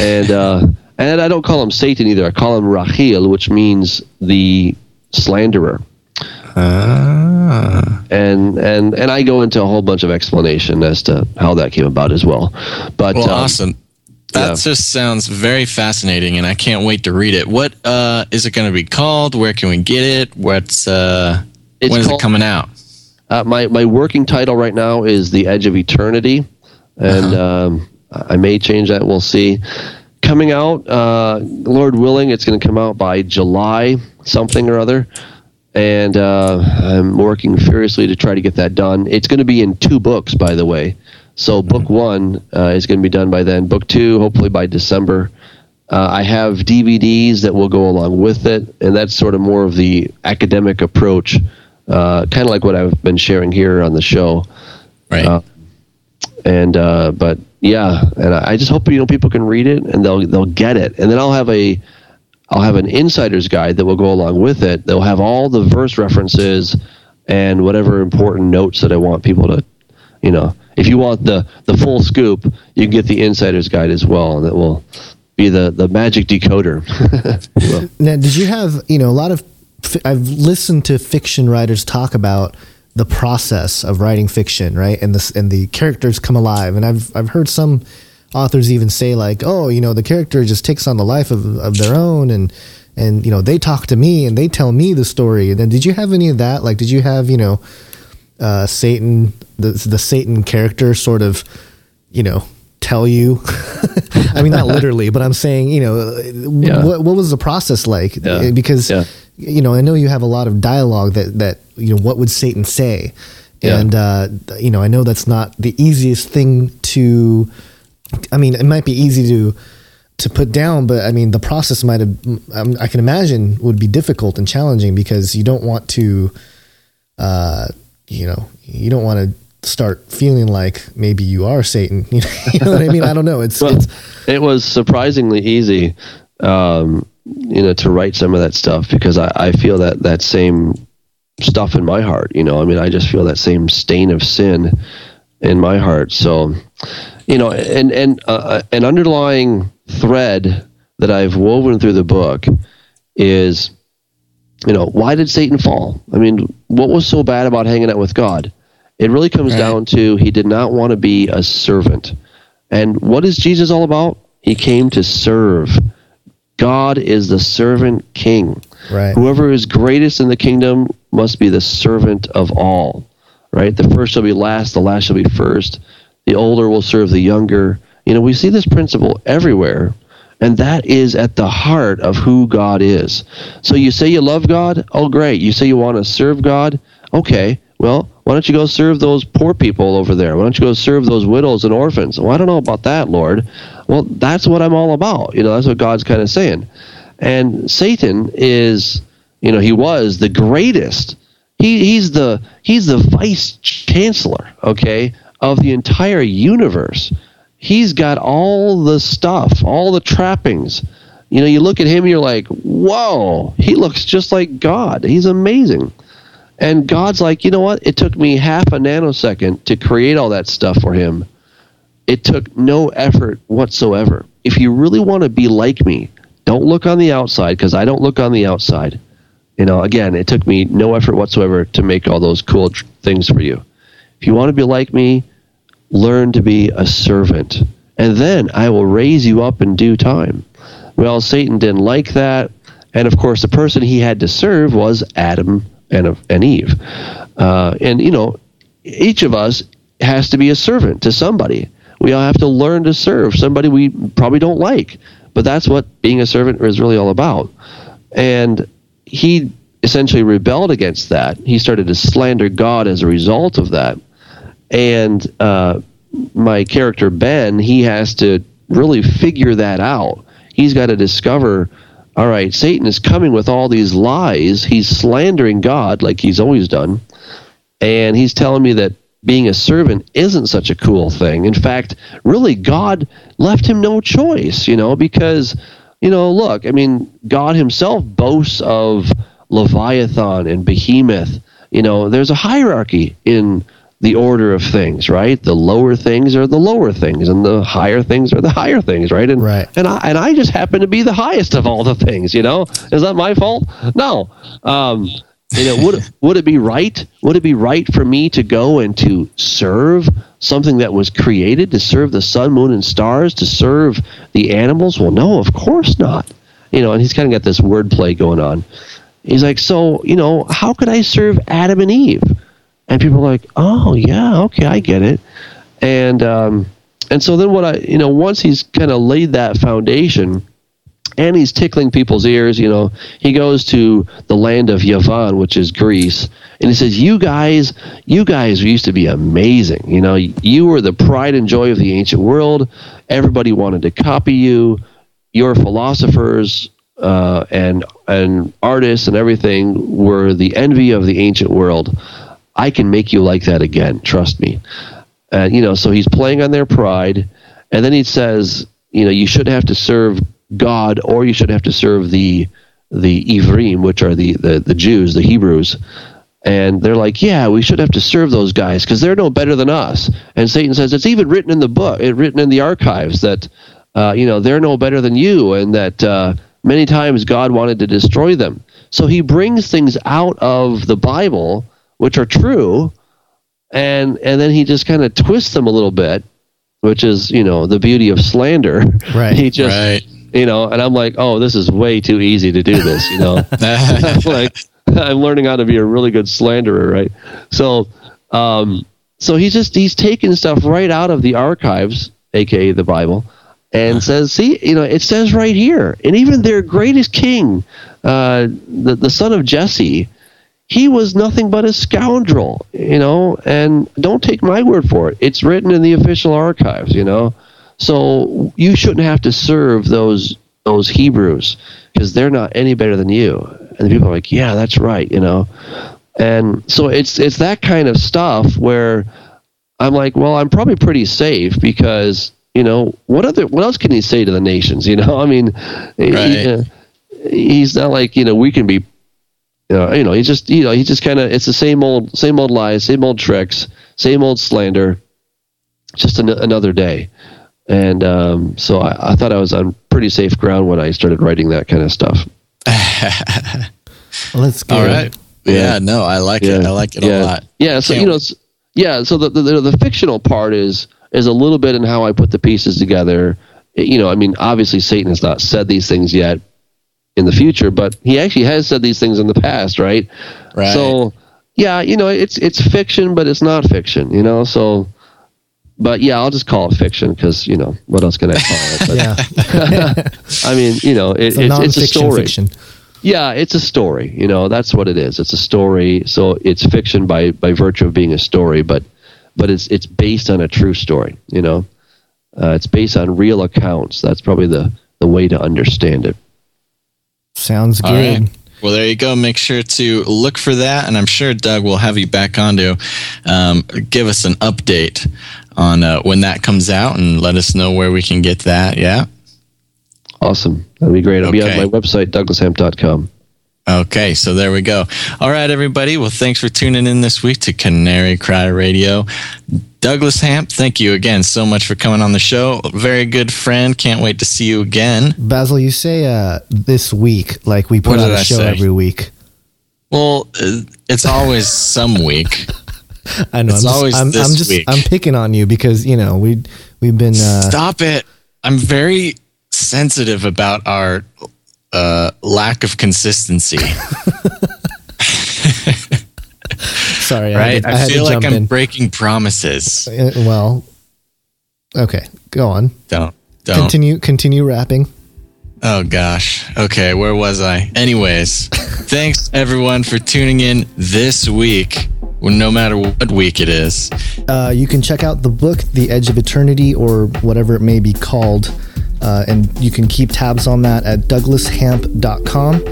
and uh, and I don't call him Satan either. I call him Rahil, which means the slanderer. Ah. And and and I go into a whole bunch of explanation as to how that came about as well. But well, um, awesome. That yeah. just sounds very fascinating, and I can't wait to read it. What uh, is it going to be called? Where can we get it? What's uh, when called, is it coming out? Uh, my my working title right now is The Edge of Eternity, and uh-huh. um, I may change that. We'll see. Coming out, uh, Lord willing, it's going to come out by July something or other. And uh, I'm working furiously to try to get that done. It's going to be in two books, by the way. So book one uh, is going to be done by then. Book two, hopefully by December. Uh, I have D V Ds that will go along with it, and that's sort of more of the academic approach, uh, kind of like what I've been sharing here on the show. Right. Uh, And uh, but yeah, and I just hope, you know, people can read it and they'll they'll get it. And then I'll have a I'll have an insider's guide that will go along with it. They'll have all the verse references and whatever important notes that I want people to, you know, if you want the, the full scoop, you can get the insider's guide as well, and that will be the, the magic decoder. Well. Now, did you have, you know, a lot of, I've listened to fiction writers talk about the process of writing fiction, right? And the, and the characters come alive. And I've, I've heard some authors even say like, oh, you know, the character just takes on the life of, of their own, and, and, you know, they talk to me and they tell me the story. And then did you have any of that? Like, did you have, you know, uh, Satan, the, the Satan character sort of, you know, tell you, I mean, not literally, but I'm saying, you know, yeah. what, what was the process like? Yeah. Because, yeah. you know, I know you have a lot of dialogue that, that, you know, what would Satan say? Yeah. And, uh, you know, I know that's not the easiest thing to, I mean, it might be easy to, to put down, but I mean, the process might have, um, I can imagine would be difficult and challenging, because you don't want to, uh, you know, you don't want to start feeling like maybe you are Satan. You know, you know what I mean? I don't know. It's, well, it's it was surprisingly easy, um, you know, to write some of that stuff, because I, I feel that, that same stuff in my heart. You know, I mean, I just feel that same stain of sin in my heart. So, you know, and, and uh, an underlying thread that I've woven through the book is, you know, why did Satan fall? I mean, what was so bad about hanging out with God? It really comes right. down to he did not want to be a servant. And what is Jesus all about? He came to serve. God is the servant king. Right. Whoever is greatest in the kingdom must be the servant of all. Right? The first shall be last, the last shall be first. The older will serve the younger. You know, we see this principle everywhere, and that is at the heart of who God is. So you say you love God? Oh, great. You say you want to serve God? Okay. Well, why don't you go serve those poor people over there? Why don't you go serve those widows and orphans? Well, I don't know about that, Lord. Well, that's what I'm all about. You know, that's what God's kind of saying. And Satan is, you know, he was the greatest. He, he's the he's the vice chancellor, okay, of the entire universe. He's got all the stuff, all the trappings. You know, you look at him, you're like, whoa, he looks just like God. He's amazing. And God's like, you know what? It took me half a nanosecond to create all that stuff for him. It took no effort whatsoever. If you really want to be like me, don't look on the outside, because I don't look on the outside. You know, again, it took me no effort whatsoever to make all those cool tr- things for you. If you want to be like me, learn to be a servant, and then I will raise you up in due time. Well, Satan didn't like that. And of course, the person he had to serve was Adam and and Eve. Uh, and, you know, each of us has to be a servant to somebody. We all have to learn to serve somebody we probably don't like, but that's what being a servant is really all about. And he essentially rebelled against that. He started to slander God as a result of that. And uh, my character, Ben, he has to really figure that out. He's got to discover, all right, Satan is coming with all these lies. He's slandering God like he's always done. And he's telling me that being a servant isn't such a cool thing. In fact, really, God left him no choice, you know, because, you know, look, I mean, God himself boasts of Leviathan and behemoth. You know, there's a hierarchy in the order of things, right? The lower things are the lower things, and the higher things are the higher things, right? And right. and I and I just happen to be the highest of all the things. You know, is that my fault? No. Um, you know, would would it be right? Would it be right for me to go and to serve something that was created, to serve the sun, moon, and stars, to serve the animals? Well, no, of course not. You know, and he's kind of got this wordplay going on. He's like, so you know, how could I serve Adam and Eve? And people are like, oh, yeah, okay, I get it. And um, and so then what I, you know, once he's kind of laid that foundation and he's tickling people's ears, you know, he goes to the land of Yavon, which is Greece. And he says, you guys, you guys used to be amazing. You know, you were the pride and joy of the ancient world. Everybody wanted to copy you. Your philosophers uh, and and artists and everything were the envy of the ancient world. I can make you like that again, trust me. Uh, you know, so he's playing on their pride. And then he says, you know, you should have to serve God, or you should have to serve the the Ivrim, which are the, the, the Jews, the Hebrews. And they're like, yeah, we should have to serve those guys because they're no better than us. And Satan says, it's even written in the book, it's written in the archives that, uh, you know, they're no better than you, and that uh, many times God wanted to destroy them. So he brings things out of the Bible, which are true, and and then he just kind of twists them a little bit, which is, you know, the beauty of slander. Right. He just, right. you know, and I'm like, oh, this is way too easy to do this, you know. I'm like, I'm learning how to be a really good slanderer, right? So, um, so he's just, he's taking stuff right out of the archives, A K A the Bible, and uh-huh. says, see, you know, it says right here, and even their greatest king, uh, the, the son of Jesse, he was nothing but a scoundrel, you know, and don't take my word for it. It's written in the official archives, you know. So you shouldn't have to serve those those Hebrews because they're not any better than you. And the people are like, yeah, that's right, you know. And so it's it's that kind of stuff where I'm like, well, I'm probably pretty safe because, you know, what other what else can he say to the nations, you know? I mean, right. he, uh, he's not like, you know, we can be, Uh, you know, he just, you know, he just kind of, it's the same old, same old lies, same old tricks, same old slander, just an, another day. And um, so I, I thought I was on pretty safe ground when I started writing that kind of stuff. Let's go. All right. Yeah, yeah, no, I like yeah. it. I like it yeah. a lot. Yeah. So, Can't you know, yeah. So the, the, the fictional part is, is a little bit in how I put the pieces together. You know, I mean, obviously Satan has not said these things yet, in the future, but he actually has said these things in the past, right? Right. So, yeah, you know, it's it's fiction, but it's not fiction, you know. So, but yeah, I'll just call it fiction because, you know, what else can I call it? But, yeah. I mean, you know, it, it's, it's, it's a story. Fiction. Yeah, it's a story. You know, that's what it is. It's a story. So it's fiction by by virtue of being a story, but but it's it's based on a true story. You know, uh, it's based on real accounts. That's probably the the way to understand it. Sounds good. All right. Well, there you go. Make sure to look for that, and I'm sure Doug will have you back on to um, give us an update on uh, when that comes out, and let us know where we can get that. Yeah. Awesome. That'd be great. I'll okay. be on my website, Douglas Hamp dot com. Okay, so there we go. All right, everybody. Well, thanks for tuning in this week to Canary Cry Radio. Douglas Hamp, thank you again so much for coming on the show. Very good friend. Can't wait to see you again. Basil, you say uh, this week, like we put out a show every week. Well, it's always some week. I know. It's I'm always just, I'm, this I'm just, week. I'm picking on you because, you know, we, we've been... Uh, Stop it. I'm very sensitive about our... Uh, lack of consistency. Sorry, right? I, I, I feel like I'm in. breaking promises. Uh, well, okay, go on. Don't don't continue. Continue rapping. Oh gosh. Okay, where was I? Anyways, thanks everyone for tuning in this week. No matter what week it is, uh, you can check out the book, The Edge of Eternity, or whatever it may be called. Uh, and you can keep tabs on that at Douglas Hamp dot com.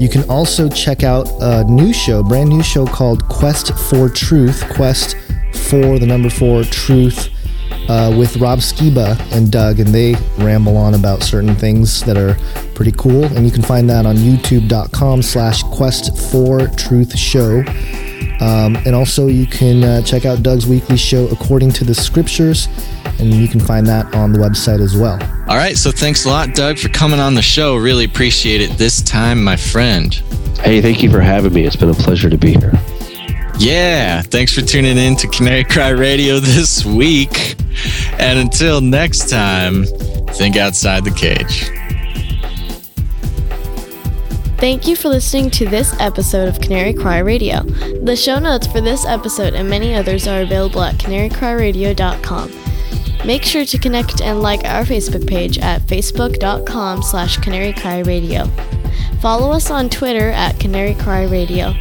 You can also check out a new show, brand new show called Quest for Truth, Quest for the number four Truth, uh, with Rob Skiba and Doug, and they ramble on about certain things that are pretty cool. And you can find that on YouTube dot com slash Quest for Truth Show. Um, and also you can uh, check out Doug's weekly show, According to the Scriptures, and you can find that on the website as well. All right, so thanks a lot, Doug, for coming on the show. Really appreciate it this time, my friend. Hey, thank you for having me. It's been a pleasure to be here. Yeah, thanks for tuning in to Canary Cry Radio this week. And until next time, think outside the cage. Thank you for listening to this episode of Canary Cry Radio. The show notes for this episode and many others are available at canary cry radio dot com. Make sure to connect and like our Facebook page at facebook dot com slash canary cry radio. Follow us on Twitter at Canary Cry Radio.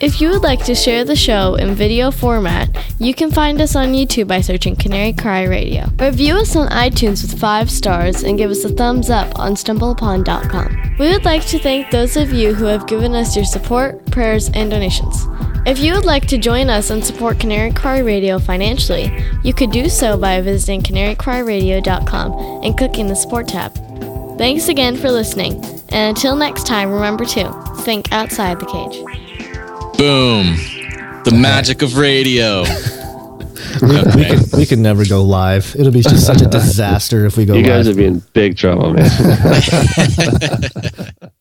If you would like to share the show in video format, you can find us on YouTube by searching Canary Cry Radio. Review us on iTunes with five stars and give us a thumbs up on stumble upon dot com. We would like to thank those of you who have given us your support, prayers, and donations. If you would like to join us and support Canary Cry Radio financially, you could do so by visiting canary cry radio dot com and clicking the support tab. Thanks again for listening, and until next time, remember to think outside the cage. Boom. The magic of radio. We, okay. we, could, we could never go live. It'll be just such a disaster if we go live. You guys live. Would be in big trouble, man.